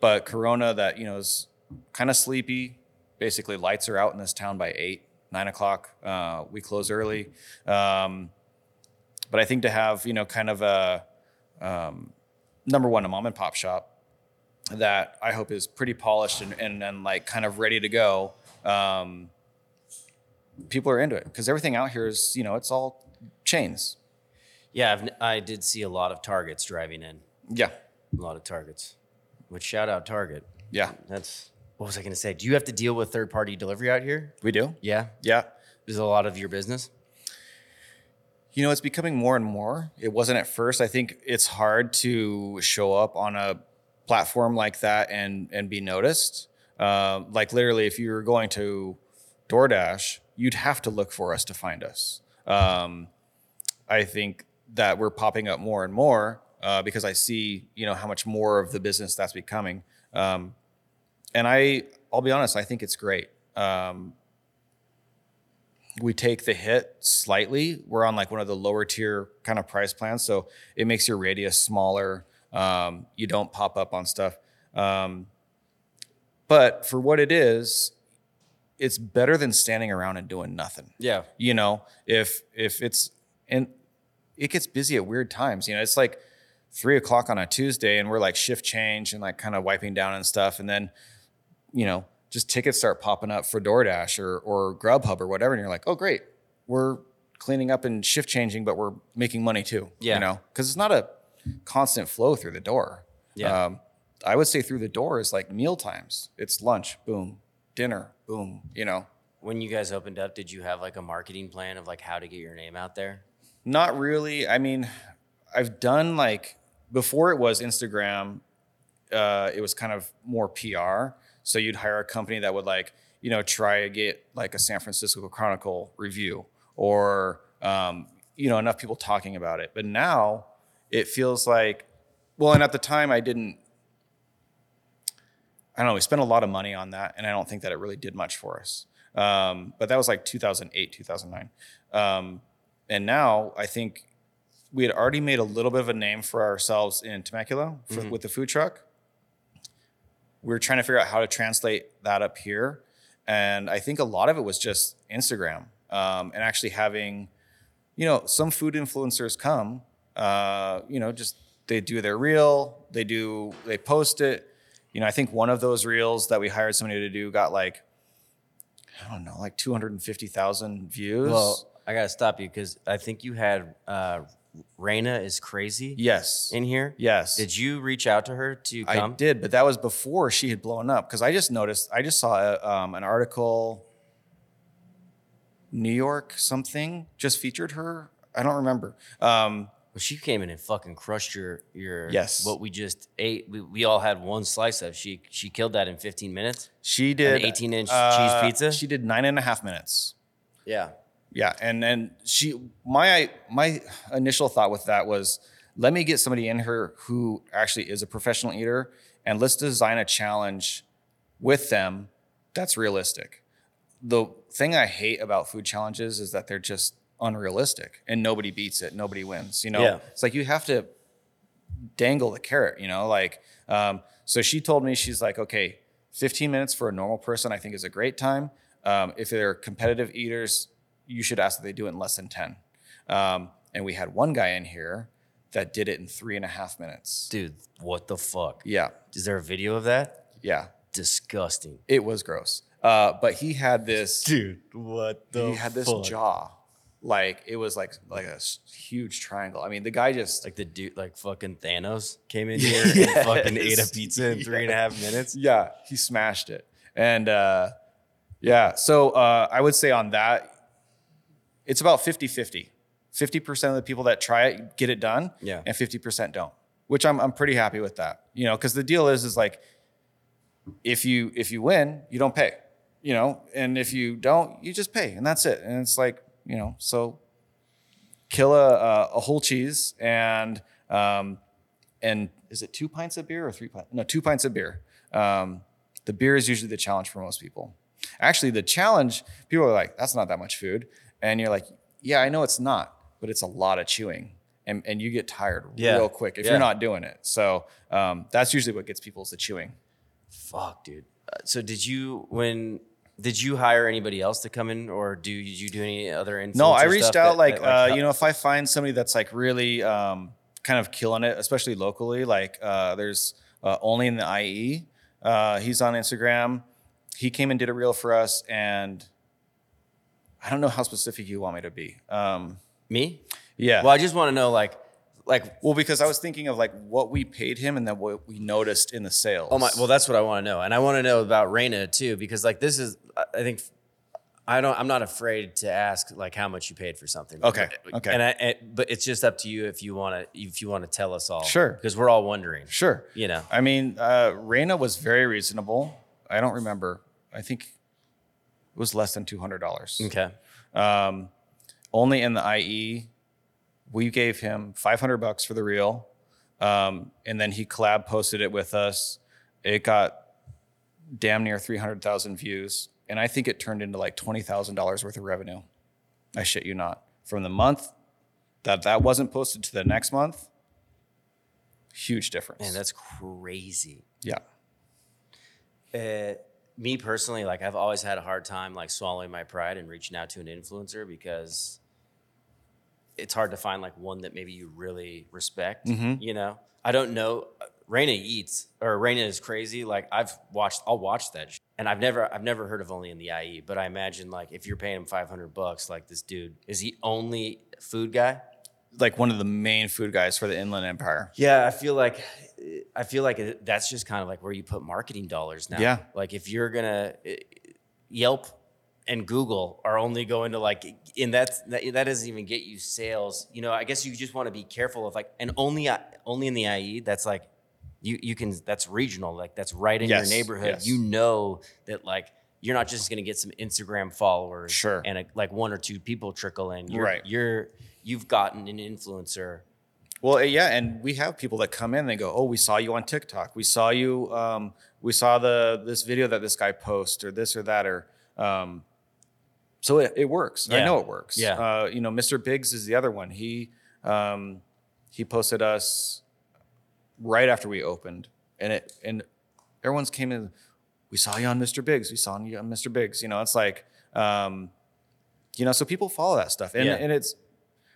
But Corona that, you know, is kind of sleepy, basically lights are out in this town by 8, 9 o'clock. We close early. But I think to have, you know, kind of a, number one, a mom and pop shop that I hope is pretty polished and like kind of ready to go. People are into it because everything out here is, you know, it's all chains. Yeah, I did see a lot of Targets driving in. Yeah. A lot of Targets. Which shout out Target. Yeah. That's, what was I going to say? Do you have to deal with third party delivery out here? We do. Yeah. Yeah. Is a lot of your business? You know, it's becoming more and more. It wasn't at first. I think it's hard to show up on a platform like that and be noticed. Like literally, if you were going to DoorDash, you'd have to look for us to find us. I think that we're popping up more and more because I see, you know, how much more of the business that's becoming. And I'll be honest, I think it's great. We take the hit slightly. We're on like one of the lower tier kind of price plans. So it makes your radius smaller. You don't pop up on stuff. But for what it is, it's better than standing around and doing nothing. Yeah. You know, if it's, and it gets busy at weird times, you know, it's like 3 o'clock on a Tuesday and we're like shift change and like kind of wiping down and stuff. And then, you know, just tickets start popping up for DoorDash or Grubhub or whatever. And you're like, oh, great. We're cleaning up and shift changing, but we're making money too, you know? Because it's not a constant flow through the door. Yeah. I would say through the door is like meal times. It's lunch, boom, dinner, boom, you know? When you guys opened up, did you have like a marketing plan of like how to get your name out there? Not really. I mean, I've done like, before it was Instagram, it was kind of more PR. So you'd hire a company that would like, you know, try to get like a San Francisco Chronicle review or, you know, enough people talking about it. But now it feels like, well, and at the time I don't know, we spent a lot of money on that and I don't think that it really did much for us. But that was like 2008, 2009. And now I think we had already made a little bit of a name for ourselves in Temecula with the food truck. We were trying to figure out how to translate that up here. And I think a lot of it was just Instagram and actually having, you know, some food influencers come, you know, just they do their reel, they post it. You know, I think one of those reels that we hired somebody to do got like, I don't know, like 250,000 views. Well, I got to stop you because I think you had Raina is Crazy. Yes. In here? Yes. Did you reach out to her to come? I did, but that was before she had blown up because I just saw an article, New York something just featured her. I don't remember. Well, she came in and fucking crushed your yes. What we just ate. We all had one slice of. She killed that in 15 minutes. She did. An 18-inch cheese pizza. She did 9.5 minutes. Yeah. Yeah, and she my initial thought with that was, let me get somebody in here who actually is a professional eater, and let's design a challenge with them that's realistic. The thing I hate about food challenges is that they're just unrealistic, and nobody beats it, nobody wins. You know, It's like you have to dangle the carrot. You know, like so she told me she's like, okay, 15 minutes for a normal person I think is a great time. If they're competitive eaters, you should ask that they do it in less than 10. And we had one guy in here that did it in 3.5 minutes. Dude, what the fuck? Yeah. Is there a video of that? Yeah. Disgusting. It was gross. But he had this. Dude, what the fuck? He had this jaw. Like, it was like a huge triangle. I mean, the guy just. Like the dude, like fucking Thanos came in here and fucking ate a pizza in 3.5 minutes. Yeah. He smashed it. And so I would say on that, it's about 50-50. 50% of the people that try it get it done, and 50% don't, which I'm pretty happy with that. You know, because the deal is like, if you win, you don't pay, you know, and if you don't, you just pay, and that's it. And it's like, you know, so Killa a whole cheese and is it 2 pints of beer or 3 pints? No, 2 pints of beer. The beer is usually the challenge for most people. Actually, the challenge, people are like, that's not that much food. And you're like, yeah, I know it's not, but it's a lot of chewing. And you get tired real quick if you're not doing it. So that's usually what gets people is the chewing. Fuck, dude. So did you hire anybody else to come in, or did you do any other influencer? No, I reached out if I find somebody that's like really kind of killing it, especially locally, like there's Only in the IE. He's on Instagram. He came and did a reel for us, and I don't know how specific you want me to be. Me? Yeah. Well, I just want to know, because I was thinking of like what we paid him and then what we noticed in the sales. Oh my! Well, that's what I want to know, and I want to know about Raina too, because like this is, I think, I'm not afraid to ask like how much you paid for something. Okay. But it's just up to you if you want to tell us all. Sure. Because we're all wondering. Sure. You know. I mean, Raina was very reasonable. I don't remember. I think it was less than $200. Okay. Only in the IE, we gave him $500 for the reel. And then he collab posted it with us. It got damn near 300,000 views. And I think it turned into like $20,000 worth of revenue. I shit you not. From the month that wasn't posted to the next month, huge difference. Man, that's crazy. Yeah. Me personally, like I've always had a hard time like swallowing my pride and reaching out to an influencer, because it's hard to find like one that maybe you really respect. Mm-hmm. You know, I don't know. Raina is crazy. Like I'll watch that shit. And I've never heard of Only in the IE, but I imagine like if you're paying him $500, like this dude, is he only food guy? Like one of the main food guys for the Inland Empire. Yeah, I feel like that's just kind of like where you put marketing dollars now. Yeah. Like if you're gonna Yelp and Google are only going to like, and that doesn't even get you sales. You know, I guess you just want to be careful of like, and only in the IE. That's like you can. That's regional. Like that's right in your neighborhood. Yes. You know that like. You're not just going to get some Instagram followers and like one or two people trickle in. You've gotten an influencer. Well, yeah. And we have people that come in, they go, oh, we saw you on TikTok. We saw you. We saw this video that this guy posts or this or that, or so it works. Yeah. I know it works. Yeah. Mr. Biggs is the other one. He posted us right after we opened, and everyone's came in. We saw you on Mr. Biggs. You know, it's like, so people follow that stuff. And it's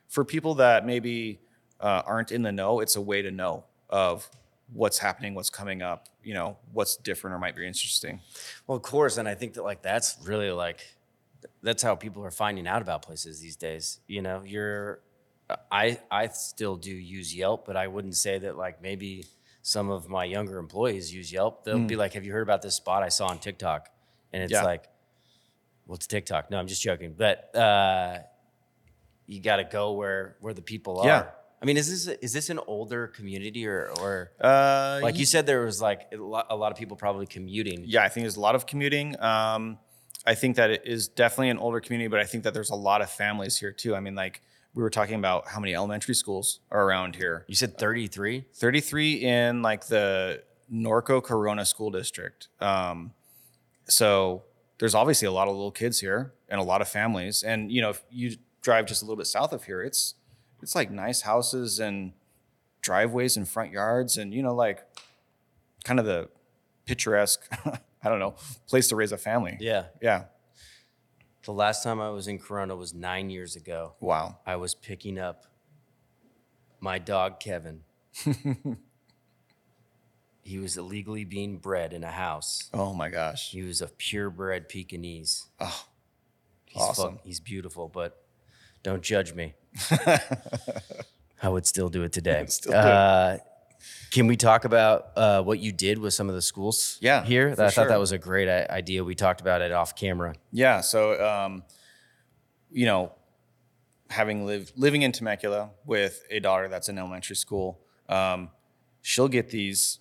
for people that maybe aren't in the know, it's a way to know of what's happening, what's coming up, you know, what's different or might be interesting. Well, of course. And I think that like, that's really like, that's how people are finding out about places these days. You know, I still do use Yelp, but I wouldn't say that like maybe some of my younger employees use Yelp. They'll be like, have you heard about this spot I saw on TikTok? And it's like, what's TikTok? No, I'm just joking. But you got to go where the people are. I mean, is this an older community or like you said, there was like a lot of people probably commuting. Yeah, I think there's a lot of commuting. I think that it is definitely an older community, but I think that there's a lot of families here too. I mean, like, we were talking about how many elementary schools are around here. You said 33? 33 in like the Norco Corona school district. So there's obviously a lot of little kids here and a lot of families. And, you know, if you drive just a little bit south of here, it's like nice houses and driveways and front yards and, you know, like kind of the picturesque, I don't know, place to raise a family. Yeah. Yeah. The last time I was in Corona was 9 years ago. Wow. I was picking up my dog, Kevin. He was illegally being bred in a house. Oh, my gosh. He was a purebred Pekingese. Oh, he's awesome. He's beautiful, but don't judge me. I would still do it today. Can we talk about what you did with some of the schools here? I thought that was a great idea. We talked about it off camera. Yeah. So, you know, having living in Temecula with a daughter that's in elementary school, she'll get these,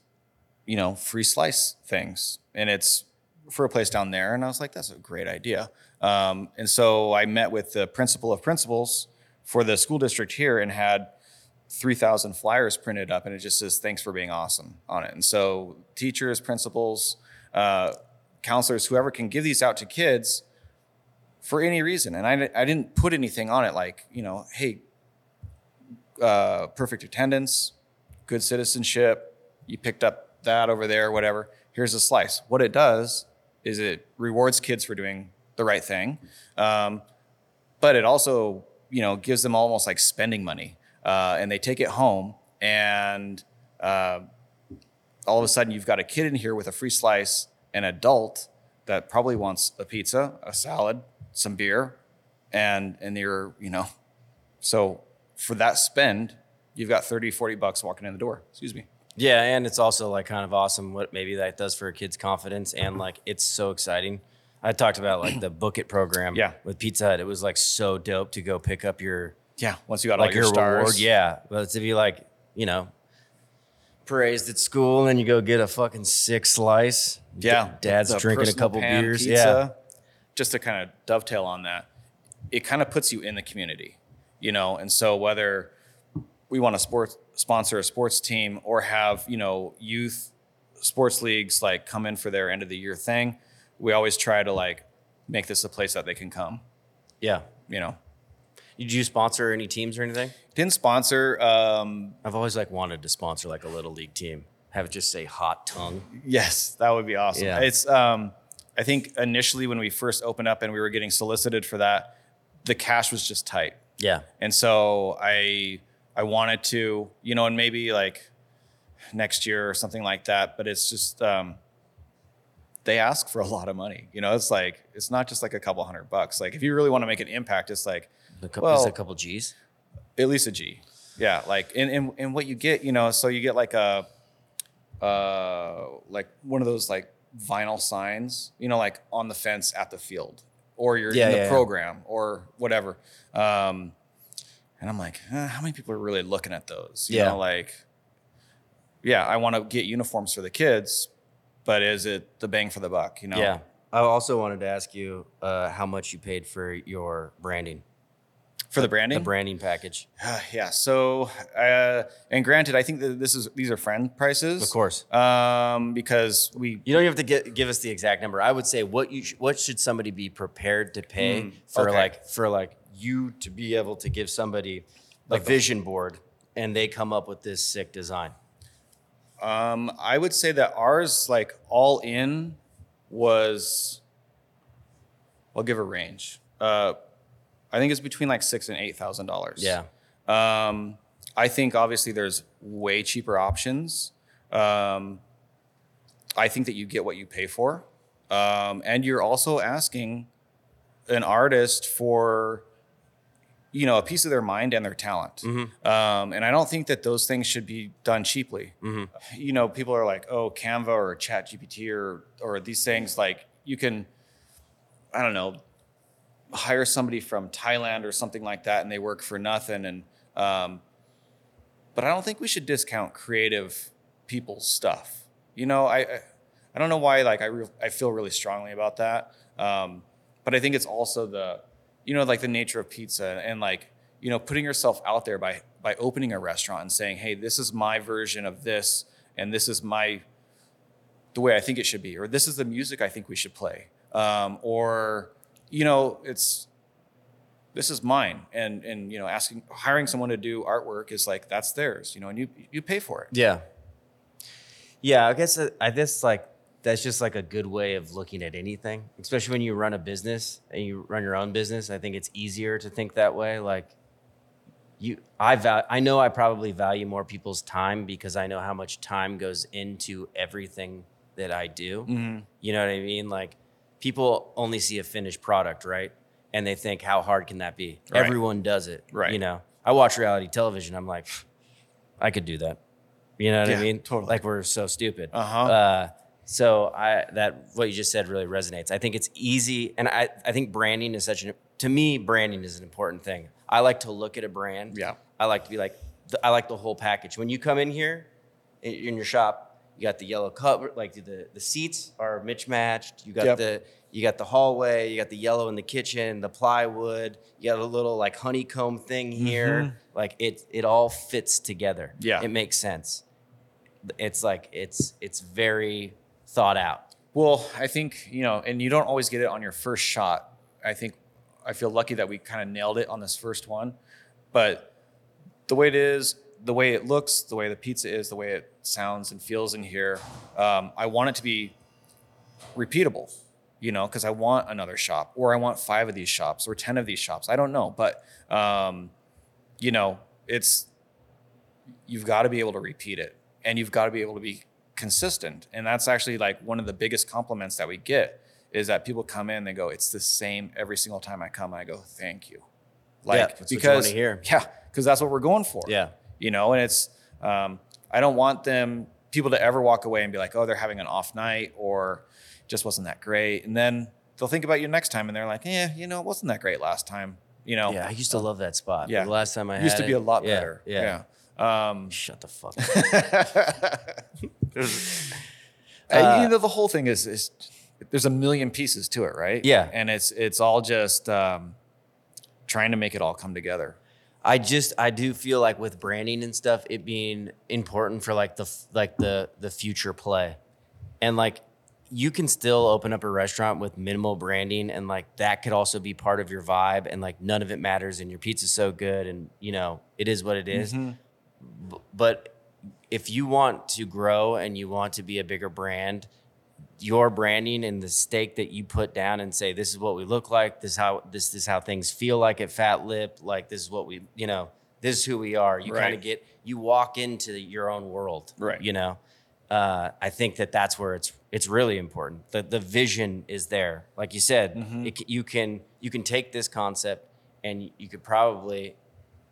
you know, free slice things. And it's for a place down there. And I was like, that's a great idea. And so I met with the principal of principals for the school district here and had 3,000 flyers printed up, and it just says, thanks for being awesome on it. And so teachers, principals, counselors, whoever can give these out to kids for any reason. And I didn't put anything on it like, you know, hey, perfect attendance, good citizenship, you picked up that over there, whatever. Here's a slice. What it does is it rewards kids for doing the right thing. But it also, you know, gives them almost like spending money. And they take it home, and all of a sudden you've got a kid in here with a free slice, an adult that probably wants a pizza, a salad, some beer, and you're, you know, so for that spend, you've got $30-$40 walking in the door. Excuse me. Yeah, and it's also like kind of awesome what maybe that does for a kid's confidence, and like it's so exciting. I talked about like the Book It program with Pizza Hut. It was like so dope to go pick up your once you got like all your stars. Reward, but it's if you like, you know, praised at school and then you go get a fucking sick slice. Dad's drinking a couple beers. Pizza. Just to kind of dovetail on that, it kind of puts you in the community, you know. And so whether we want to sponsor a sports team or have, you know, youth sports leagues like come in for their end of the year thing, we always try to like make this a place that they can come. Yeah. You know. Did you sponsor any teams or anything? Didn't sponsor. I've always like wanted to sponsor like a little league team. Have it just say Hot Tongue. Yes, that would be awesome. Yeah. It's I think initially when we first opened up and we were getting solicited for that, the cash was just tight. Yeah. And so I wanted to, you know, and maybe like next year or something like that. But it's just they ask for a lot of money. You know, it's like it's not just like a couple $100. Like if you really want to make an impact, it's like. Is it a couple G's? At least a G. Yeah, like and what you get, you know, so you get like a like one of those like vinyl signs, you know, like on the fence at the field, or you're in the program or whatever. And I'm like, how many people are really looking at those? You know, like, I want to get uniforms for the kids, but is it the bang for the buck? You know. Yeah. I also wanted to ask you how much you paid for your branding. For the branding? The branding package. So, and granted, I think that these are friend prices. Of course. Because you don't have to give us the exact number. I would say what should somebody be prepared to pay for you to be able to give somebody like a vision board and they come up with this sick design? I would say that ours, like all in, was, I'll give a range. I think it's between like $6,000 and $8,000. Yeah. I think obviously there's way cheaper options. I think that you get what you pay for. And you're also asking an artist for, you know, a piece of their mind and their talent. Mm-hmm. And I don't think that those things should be done cheaply. Mm-hmm. You know, people are like, oh, Canva or ChatGPT or these things, like you can, I don't know, hire somebody from Thailand or something like that and they work for nothing. And but I don't think we should discount creative people's stuff. You know, I don't know why, like I feel really strongly about that. But I think it's also the, you know, like the nature of pizza and like, you know, putting yourself out there by opening a restaurant and saying, hey, this is my version of this and this is the way I think it should be, or this is the music I think we should play. Or you know, this is mine. And, you know, hiring someone to do artwork is like, that's theirs, you know, and you pay for it. Yeah. Yeah. I guess that's just like a good way of looking at anything, especially when you run a business and you run your own business. I think it's easier to think that way. Like I know I probably value more people's time because I know how much time goes into everything that I do. Mm-hmm. You know what I mean? Like, people only see a finished product, right? And they think, how hard can that be? Right. Everyone does it, right? You know, I watch reality television. I'm like, I could do that. You know what I mean? Totally. Like we're so stupid. Uh-huh. So what you just said really resonates. I think it's easy. And I think branding is branding is an important thing. I like to look at a brand. Yeah. I like to be like, I like the whole package. When you come in here in your shop, You got the yellow cover, like the seats are mismatched. You got the hallway. You got the yellow in the kitchen, the plywood. You got a little like honeycomb thing here. Mm-hmm. Like it all fits together. Yeah, it makes sense. It's like it's very thought out. Well, I think and you don't always get it on your first shot. I feel lucky that we kind of nailed it on this first one, but the way it is, the way it looks, the way the pizza is, the way it sounds and feels in here, I want it to be repeatable, because I want another shop, or I want 5 of these shops, or 10 of these shops. I don't know, but you've got to be able to repeat it, and you've got to be able to be consistent. And that's actually like one of the biggest compliments that we get, is that people come in and they go, it's the same every single time I come. And I go, thank you. That's because what you want to hear. Yeah, because that's what we're going for. Yeah. And it's, I don't want people to ever walk away and be like, oh, they're having an off night, or just wasn't that great. And then they'll think about you next time and they're like, it wasn't that great last time. Yeah, I used to love that spot. Yeah. The last time I had it. Used to be a lot better. Yeah. Shut the fuck up. The whole thing is there's a million pieces to it, right? Yeah. And it's all just trying to make it all come together. I do feel like with branding and stuff, it being important for the future play. And like, you can still open up a restaurant with minimal branding, and like that could also be part of your vibe, and like none of it matters, and your pizza's so good, and it is what it is. Mm-hmm. But if you want to grow and you want to be a bigger brand, your branding and the stake that you put down and say, this is what we look like, this is how things feel like at Fat Lip, like this is what we, this is who we are. You kind of you walk into your own world, right? I think that's where it's really important. The vision is there. Like you said, mm-hmm. you can take this concept and you could probably,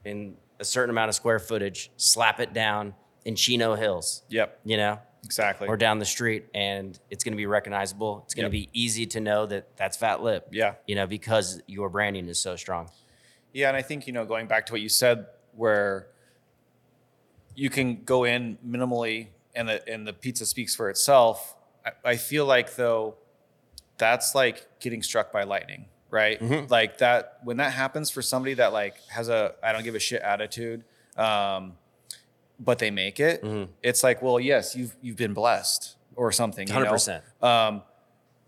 in a certain amount of square footage, slap it down in Chino Hills. Yep. Exactly. Or down the street, and it's going to be recognizable. It's going to be easy to know that that's Fat Lip. Yeah. Because your branding is so strong. Yeah. And I think, going back to what you said, where you can go in minimally and the pizza speaks for itself. I feel like, though, that's like getting struck by lightning, right? Mm-hmm. Like that, when that happens for somebody that like has a, I don't give a shit attitude, but they make it, mm-hmm. It's like, well, yes, you've been blessed or something. 100%.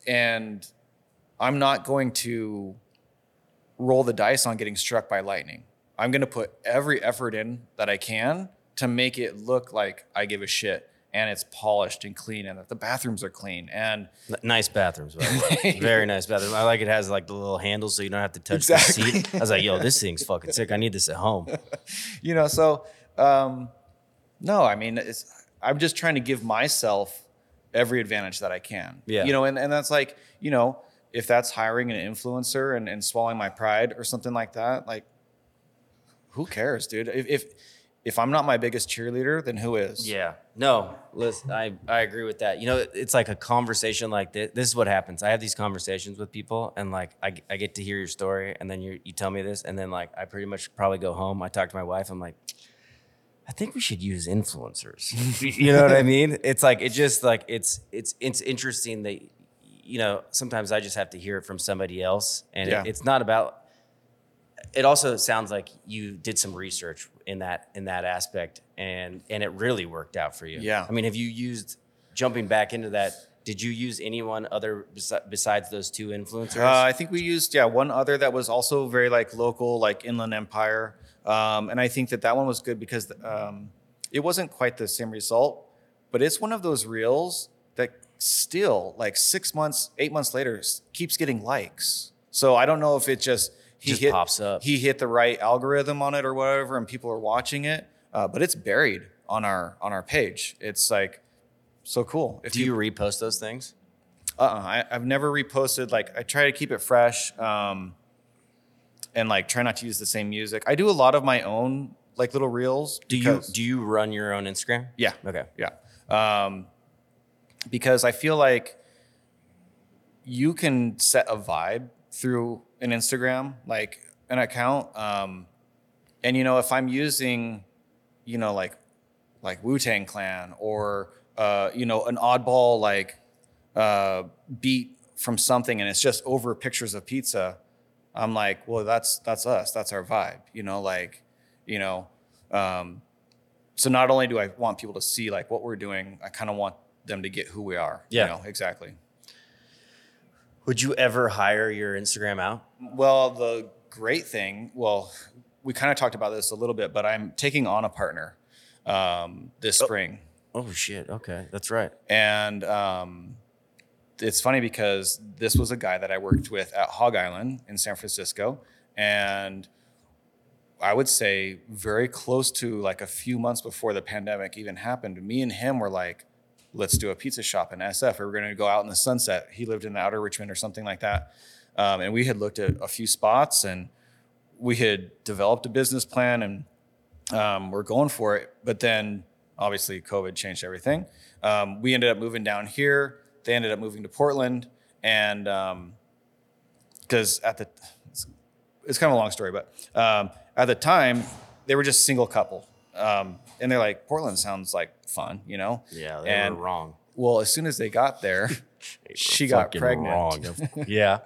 And I'm not going to roll the dice on getting struck by lightning. I'm going to put every effort in that I can to make it look like I give a shit, and it's polished and clean, and that the bathrooms are clean. And nice bathrooms, by the way. Very nice bathroom. I like it has like the little handles so you don't have to touch the seat. I was like, yo, this thing's fucking sick. I need this at home. No, I mean, I'm just trying to give myself every advantage that I can. Yeah. And that's like, if that's hiring an influencer and swallowing my pride or something like that, like, who cares, dude? If I'm not my biggest cheerleader, then who is? Yeah. No, listen, I agree with that. It's like a conversation like this. This is what happens. I have these conversations with people, and like, I get to hear your story, and then you tell me this, and then like, I pretty much probably go home. I talk to my wife. I'm like, I think we should use influencers. You know what I mean? It's like, it just like, it's interesting that, sometimes I just have to hear it from somebody else. And it's not about, it also sounds like you did some research in that aspect, and it really worked out for you. Yeah. I mean, jumping back into that, did you use anyone other besides those 2 influencers? I think we used, one other that was also very like local, like Inland Empire. And I think that one was good because it wasn't quite the same result, but it's one of those reels that still like 6 months, 8 months later keeps getting likes. So I don't know if it just pops up. He hit the right algorithm on it or whatever, and people are watching it, but it's buried on our page. It's like, so cool. Do you repost those things? I've never reposted. Like, I try to keep it fresh. And like try not to use the same music. I do a lot of my own like little reels. Do you run your own Instagram? Yeah. Okay. Yeah. Because I feel like you can set a vibe through an Instagram, like an account. And if I'm using, like Wu Tang Clan or you know, an oddball like beat from something, and it's just over pictures of pizza, I'm like, well, that's us. That's our vibe, you know, like, you know. So not only do I want people to see like what we're doing, I kind of want them to get who we are. Yeah, you know, exactly. Would you ever hire your Instagram out? Well, the great thing, well, we kind of talked about this a little bit, but I'm taking on a partner this spring. Oh, shit. Okay. That's right. And it's funny because this was a guy that I worked with at Hog Island in San Francisco. And I would say very close to like a few months before the pandemic even happened, me and him were like, let's do a pizza shop in SF. We were going to go out in the sunset. He lived in the outer Richmond or something like that. And we had looked at a few spots and we had developed a business plan and we're going for it. But then obviously COVID changed everything. We ended up moving down here. They ended up moving to Portland. And because it's kind of a long story, but at the time they were just single couple. And they're like, Portland sounds like fun, you know? Yeah, they were wrong. Well, as soon as they got there, she got pregnant. Wrong. Yeah.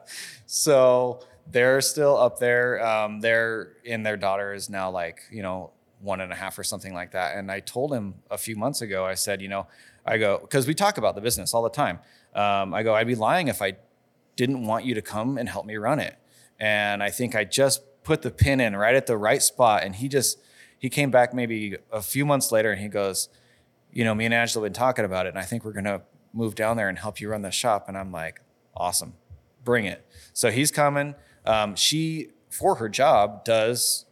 So they're still up there. Their daughter is now like, you know, 1.5 or something like that. And I told him a few months ago, I said, you know, I go, because we talk about the business all the time. I go, I'd be lying if I didn't want you to come and help me run it. And I think I just put the pin in right at the right spot. And he came back maybe a few months later and he goes, you know, me and Angela have been talking about it and I think we're going to move down there and help you run the shop. And I'm like, awesome, bring it. So he's coming. She, for her job, does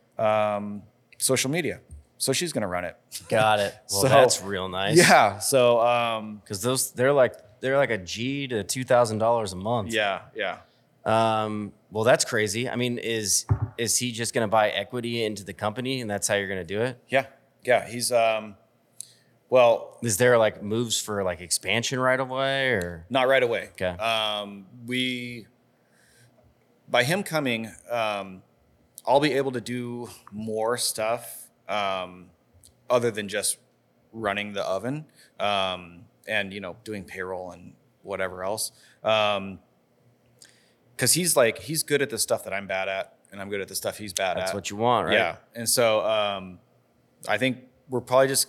social media. So she's going to run it. Got it. Well, so, that's real nice. Yeah. So. Because those, they're like a G to $2,000 a month. Yeah. Yeah. Well, that's crazy. I mean, is he just going to buy equity into the company and that's how you're going to do it? Yeah. Yeah. He's, well, is there like moves for like expansion right away or not right away? Okay. By him coming, I'll be able to do more stuff, other than just running the oven, and, you know, doing payroll and whatever else. 'Cause he's good at the stuff that I'm bad at and I'm good at the stuff he's bad at. That's what you want, right? Yeah. And so, I think we're probably just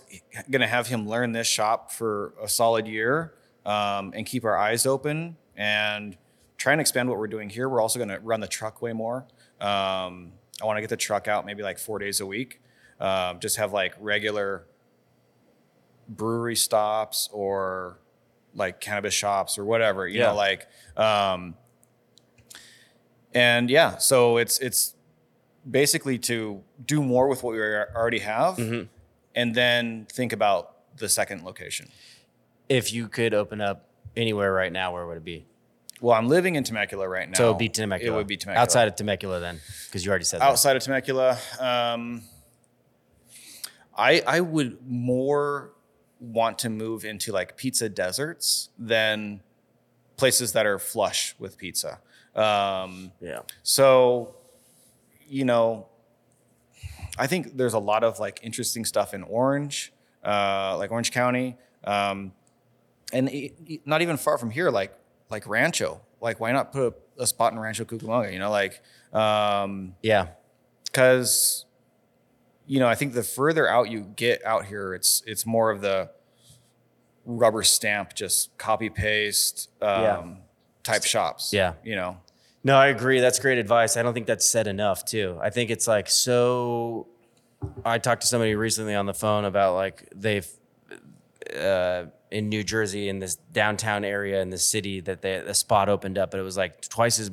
going to have him learn this shop for a solid year, and keep our eyes open and try and expand what we're doing here. We're also going to run the truck way more. I want to get the truck out maybe like 4 days a week. Just have like regular brewery stops or like cannabis shops or whatever, you know, like, and yeah, so it's basically to do more with what we already have, mm-hmm. and then think about the second location. If you could open up anywhere right now, where would it be? Well, I'm living in Temecula right now. So it'd be Temecula. It would be Temecula. Outside of Temecula then, because you already said that. Outside of Temecula, I would more want to move into like pizza deserts than places that are flush with pizza. So, you know, I think there's a lot of like interesting stuff in Orange, like Orange County. And not even far from here, like Rancho, like why not put a spot in Rancho Cucamonga, you know, like, yeah, 'cause you know, I think the further out you get out here, it's more of the rubber stamp, just copy paste, type shops. Yeah. You know? No, I agree. That's great advice. I don't think that's said enough too. I think it's like, so I talked to somebody recently on the phone about like they've, in New Jersey in this downtown area in the city that the spot opened up, but it was like twice as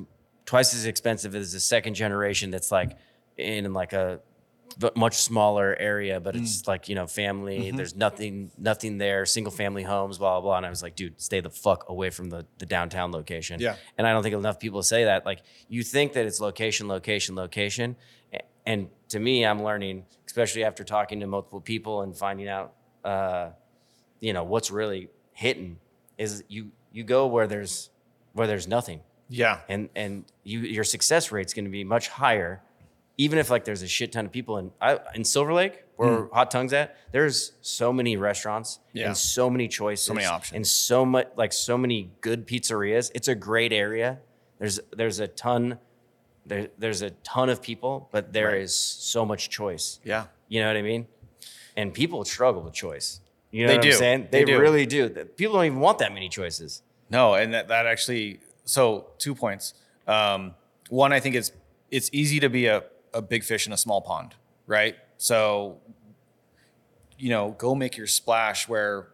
expensive as the second generation. That's like in like a much smaller area, but it's like, you know, family, mm-hmm. there's nothing there, single family homes, blah, blah, blah. And I was like, dude, stay the fuck away from the downtown location. Yeah. And I don't think enough people say that. Like you think that it's location. And to me, I'm learning, especially after talking to multiple people and finding out, you know, what's really hitting is you go where there's nothing. Yeah. And your success rate's going to be much higher even if like there's a shit ton of people in Silver Lake where Hot Tongue's at, there's so many restaurants and so many choices, so many options, and so much like so many good pizzerias. It's a great area. There's a ton of people, but there is so much choice. Yeah, you know what I mean. And people struggle with choice. You know what I'm saying? They really do. People don't even want that many choices. No, and that actually. So 2 points. One, I think it's easy to be a big fish in a small pond, right? So, you know, go make your splash where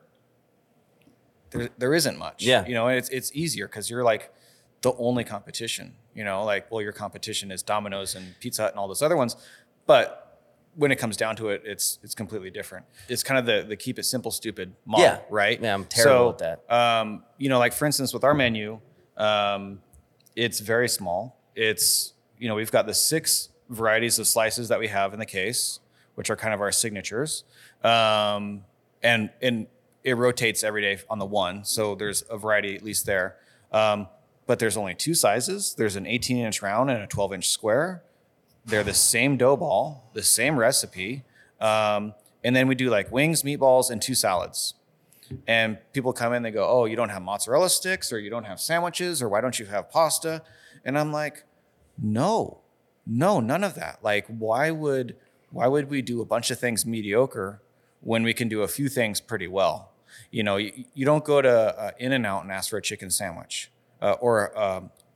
there isn't much. Yeah. You know, and it's easier because you're like the only competition. You know, like, well, your competition is Domino's and Pizza Hut and all those other ones, but when it comes down to it, it's completely different. It's kind of the keep it simple, stupid model, right? Yeah, I'm terrible at that. You know, like for instance, with our menu, it's very small. It's, you know, we've got the 6 varieties of slices that we have in the case, which are kind of our signatures. And it rotates every day on the one. So there's a variety at least there. But there's only 2 sizes. There's an 18-inch round and a 12-inch square. They're the same dough ball, the same recipe. And then we do like wings, meatballs, and 2 salads. And people come in, they go, oh, you don't have mozzarella sticks, or you don't have sandwiches, or why don't you have pasta? And I'm like, no, none of that. Like, why would we do a bunch of things mediocre when we can do a few things pretty well? You know, you don't go to In-N-Out and ask for a chicken sandwich or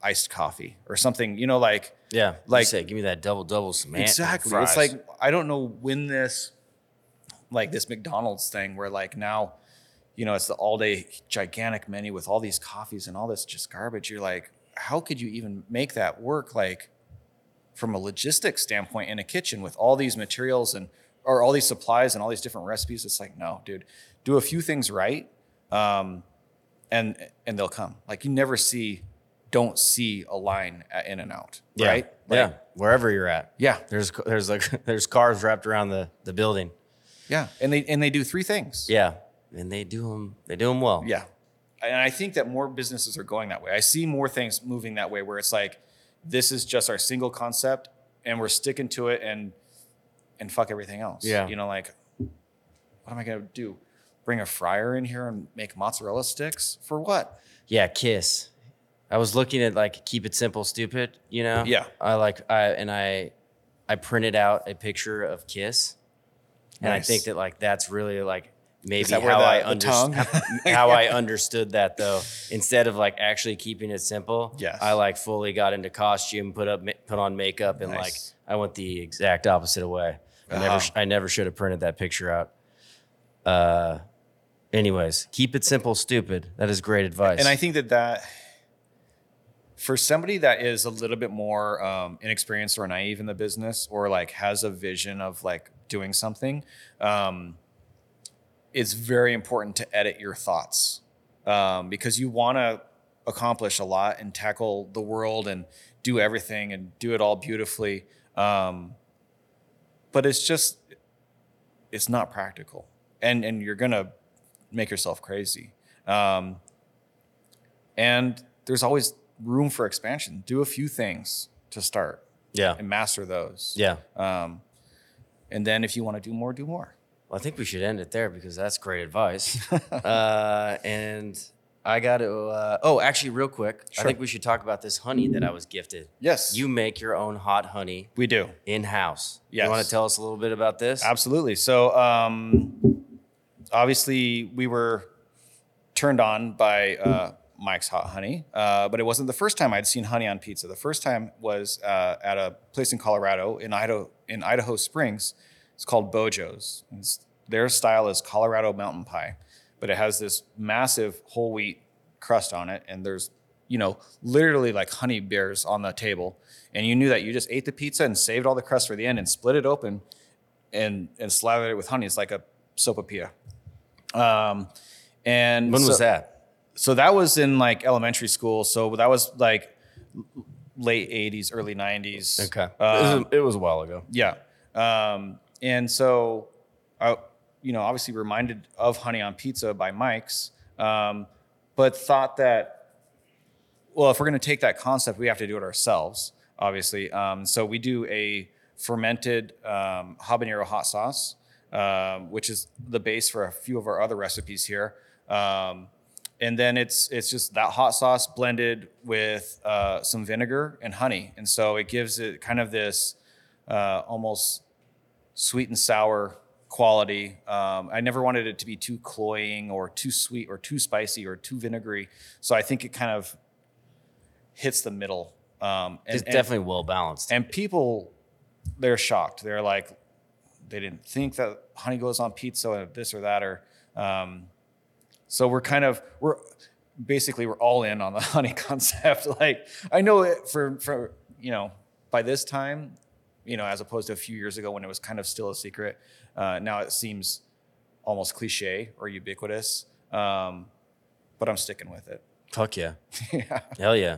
iced coffee or something, you know, like, yeah, like, you say, give me that double cement. Exactly. It's like, I don't know when this McDonald's thing where like now, you know, it's the all day gigantic menu with all these coffees and all this just garbage. You're like, how could you even make that work? Like from a logistics standpoint in a kitchen with all these materials or all these supplies and all these different recipes. It's like, no, dude, do a few things right. And they'll come. Like you never don't see a line at In-N-Out, right? Like, yeah, wherever you're at. Yeah. There's cars wrapped around the building. Yeah, and they do 3 things. Yeah, and they do them well. Yeah, and I think that more businesses are going that way. I see more things moving that way where it's like, this is just our single concept and we're sticking to it and fuck everything else. Yeah. You know, like, what am I gonna do? Bring a fryer in here and make mozzarella sticks? For what? Yeah, K.I.S.S. I was looking at like keep it simple, stupid, you know? Yeah. I printed out a picture of K.I.S.S. And nice. I think that like that's really like maybe how I understood that though. Instead of like actually keeping it simple, yes. I like fully got into costume, put on makeup, and nice. Like I went the exact opposite way. Uh-huh. I never should have printed that picture out. Anyways, keep it simple, stupid. That is great advice. And I think that for somebody that is a little bit more inexperienced or naive in the business, or like has a vision of like doing something, it's very important to edit your thoughts because you want to accomplish a lot and tackle the world and do everything and do it all beautifully. But it's not practical and you're going to make yourself crazy. And there's always room for expansion. Do a few things to start, and master those, and then if you want to do more. Well, I think we should end it there because that's great advice. And I got to actually real quick, sure. I think we should talk about this honey that I was gifted. Yes, you make your own hot honey. We do in-house. Yes. You want to tell us a little bit about this? Absolutely. So obviously we were turned on by Mike's Hot Honey, but it wasn't the first time I'd seen honey on pizza. The first time was at a place in Colorado, in Idaho Springs. It's called Bojo's. Their style is Colorado Mountain Pie, but it has this massive whole wheat crust on it, and there's, you know, literally like honey bears on the table, and you knew that you just ate the pizza and saved all the crust for the end and split it open and slathered it with honey. It's like a sopapilla. And when was that? So that was in like elementary school. So that was like late 80s, early 90s. Okay. It was a while ago. Yeah. And so I, you know, obviously reminded of honey on pizza by Mike's, but thought that, well, if we're going to take that concept, we have to do it ourselves, obviously. So we do a fermented habanero hot sauce, which is the base for a few of our other recipes here. And then it's just that hot sauce blended with some vinegar and honey. And so it gives it kind of this almost sweet and sour quality. I never wanted it to be too cloying or too sweet or too spicy or too vinegary. So I think it kind of hits the middle. It's definitely well balanced. And people, they're shocked. They're like, they didn't think that honey goes on pizza or this or that or... So we're all in on the honey concept. Like I know it for you know, by this time, you know, as opposed to a few years ago when it was kind of still a secret, now it seems almost cliche or ubiquitous, but I'm sticking with it. Fuck yeah. Yeah. Hell yeah.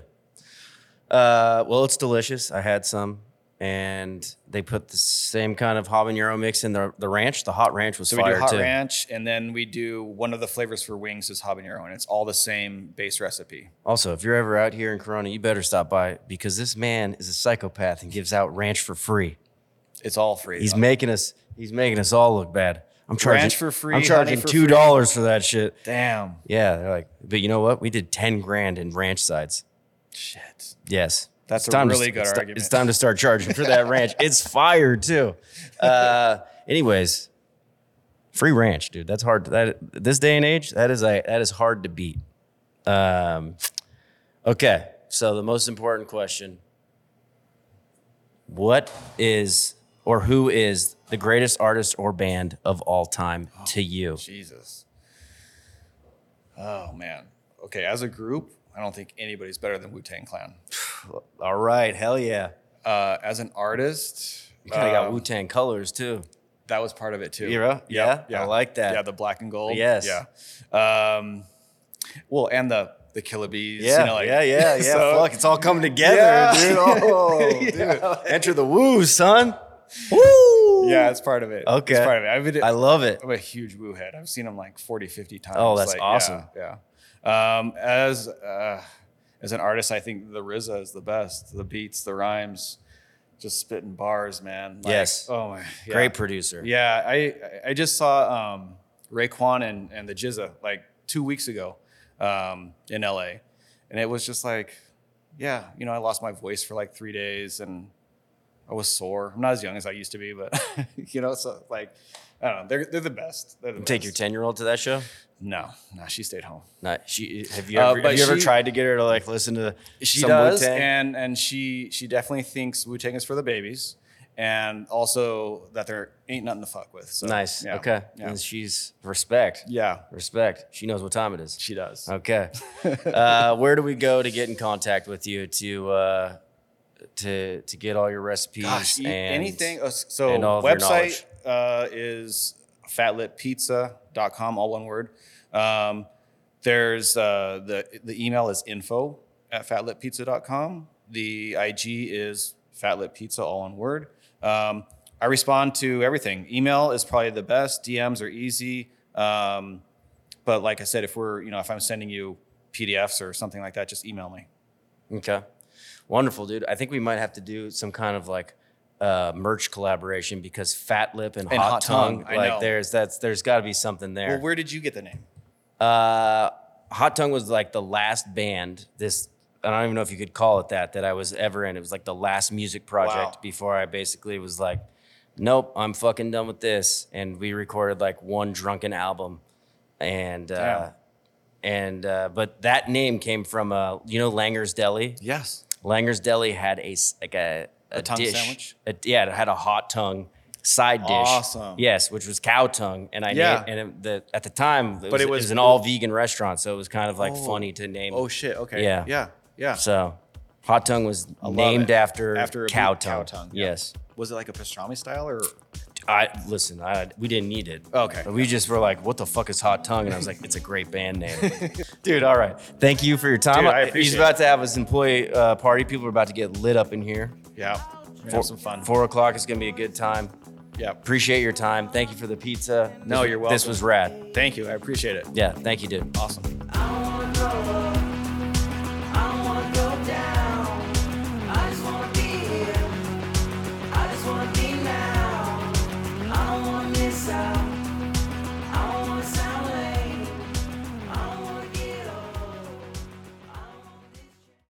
Well, it's delicious. I had some. And they put the same kind of habanero mix in the ranch. The hot ranch was fire, too. So we do hot ranch, and then we do one of the flavors for wings is habanero, and it's all the same base recipe. Also, if you're ever out here in Corona, you better stop by because this man is a psychopath and gives out ranch for free. It's all free. He's making us all look bad. I'm charging $2 for that shit. Damn. Yeah, they're like, but you know what? We did $10,000 in ranch sides. Shit. Yes. That's a really good argument. It's time to start charging for that ranch. It's fire, too. Anyways, free ranch, dude. That's hard. This day and age, that is hard to beat. Okay, so the most important question. What is or who is the greatest artist or band of all time to you? Jesus. Oh, man. Okay, as a group, I don't think anybody's better than Wu Tang Clan. All right, hell yeah. As an artist, you kind of got Wu Tang colors too. That was part of it too. Era? Yep. Yeah, I like that. Yeah, the black and gold. Yes. Yeah. Well, and the Killer Bees. Yeah, you know, like, yeah. So, fuck, it's all coming together, dude. Oh, dude. Enter the Wu, son. Woo! Yeah, it's part of it. Okay, it's part of it. I love it. I'm a huge Wu head. I've seen them like 40, 50 times. Oh, that's like, awesome. Yeah. As an artist, I think the RZA is the best. The beats, the rhymes, just spitting bars, man. Like, yes. Oh my. Yeah. Great producer. Yeah. I just saw Raekwon and the GZA like 2 weeks ago in LA, and it was just like, yeah, you know, I lost my voice for like 3 days and I was sore. I'm not as young as I used to be, but you know, so like, I don't know. They're the best. They're the best. Take your 10-year-old to that show? No, she stayed home. Have you ever tried to get her to like listen to? She does, Wu-Tang? and she definitely thinks Wu-Tang is for the babies, and also that there ain't nothing to fuck with. So, nice. Yeah, okay. Yeah. And she's respect. Yeah, respect. She knows what time it is. She does. Okay. Where do we go to get in contact with you to get all your recipes? Gosh, and anything. So and all website. Is fatlippizza.com, all one word. There's the email is info@fatlippizza.com. The IG is fatlippizza, all one word. I respond to everything. Email is probably the best. DMs are easy. But like I said, if I'm sending you PDFs or something like that, just email me. Okay. Wonderful, dude. I think we might have to do some kind of like merch collaboration because Fat Lip and Hot Tongue, like there's got to be something there. Well, where did you get the name? Hot Tongue was like the last band. I don't even know if you could call it that I was ever in. It was like the last music project before I basically was like, nope, I'm fucking done with this. And we recorded like one drunken album, but that name came from Langer's Deli. Yes, Langer's Deli had a tongue dish, sandwich? It had a hot tongue side dish. Awesome. Yes, which was cow tongue. And at the time, it was an all-vegan restaurant, so it was kind of like funny to name. Oh, shit, okay. Yeah. So hot tongue was named after cow tongue. Cow tongue. Yeah. Yes. Was it like a pastrami style or? We didn't need it. Okay. But we just were like, what the fuck is Hot Tongue? And I was like, it's a great band name. Dude, all right. Thank you for your time. Dude, I appreciate He's about to have his employee party. People are about to get lit up in here. Yeah. Have some fun. 4:00 is going to be a good time. Yeah. Appreciate your time. Thank you for the pizza. No, you're welcome. This was rad. Thank you. I appreciate it. Yeah. Thank you, dude. Awesome.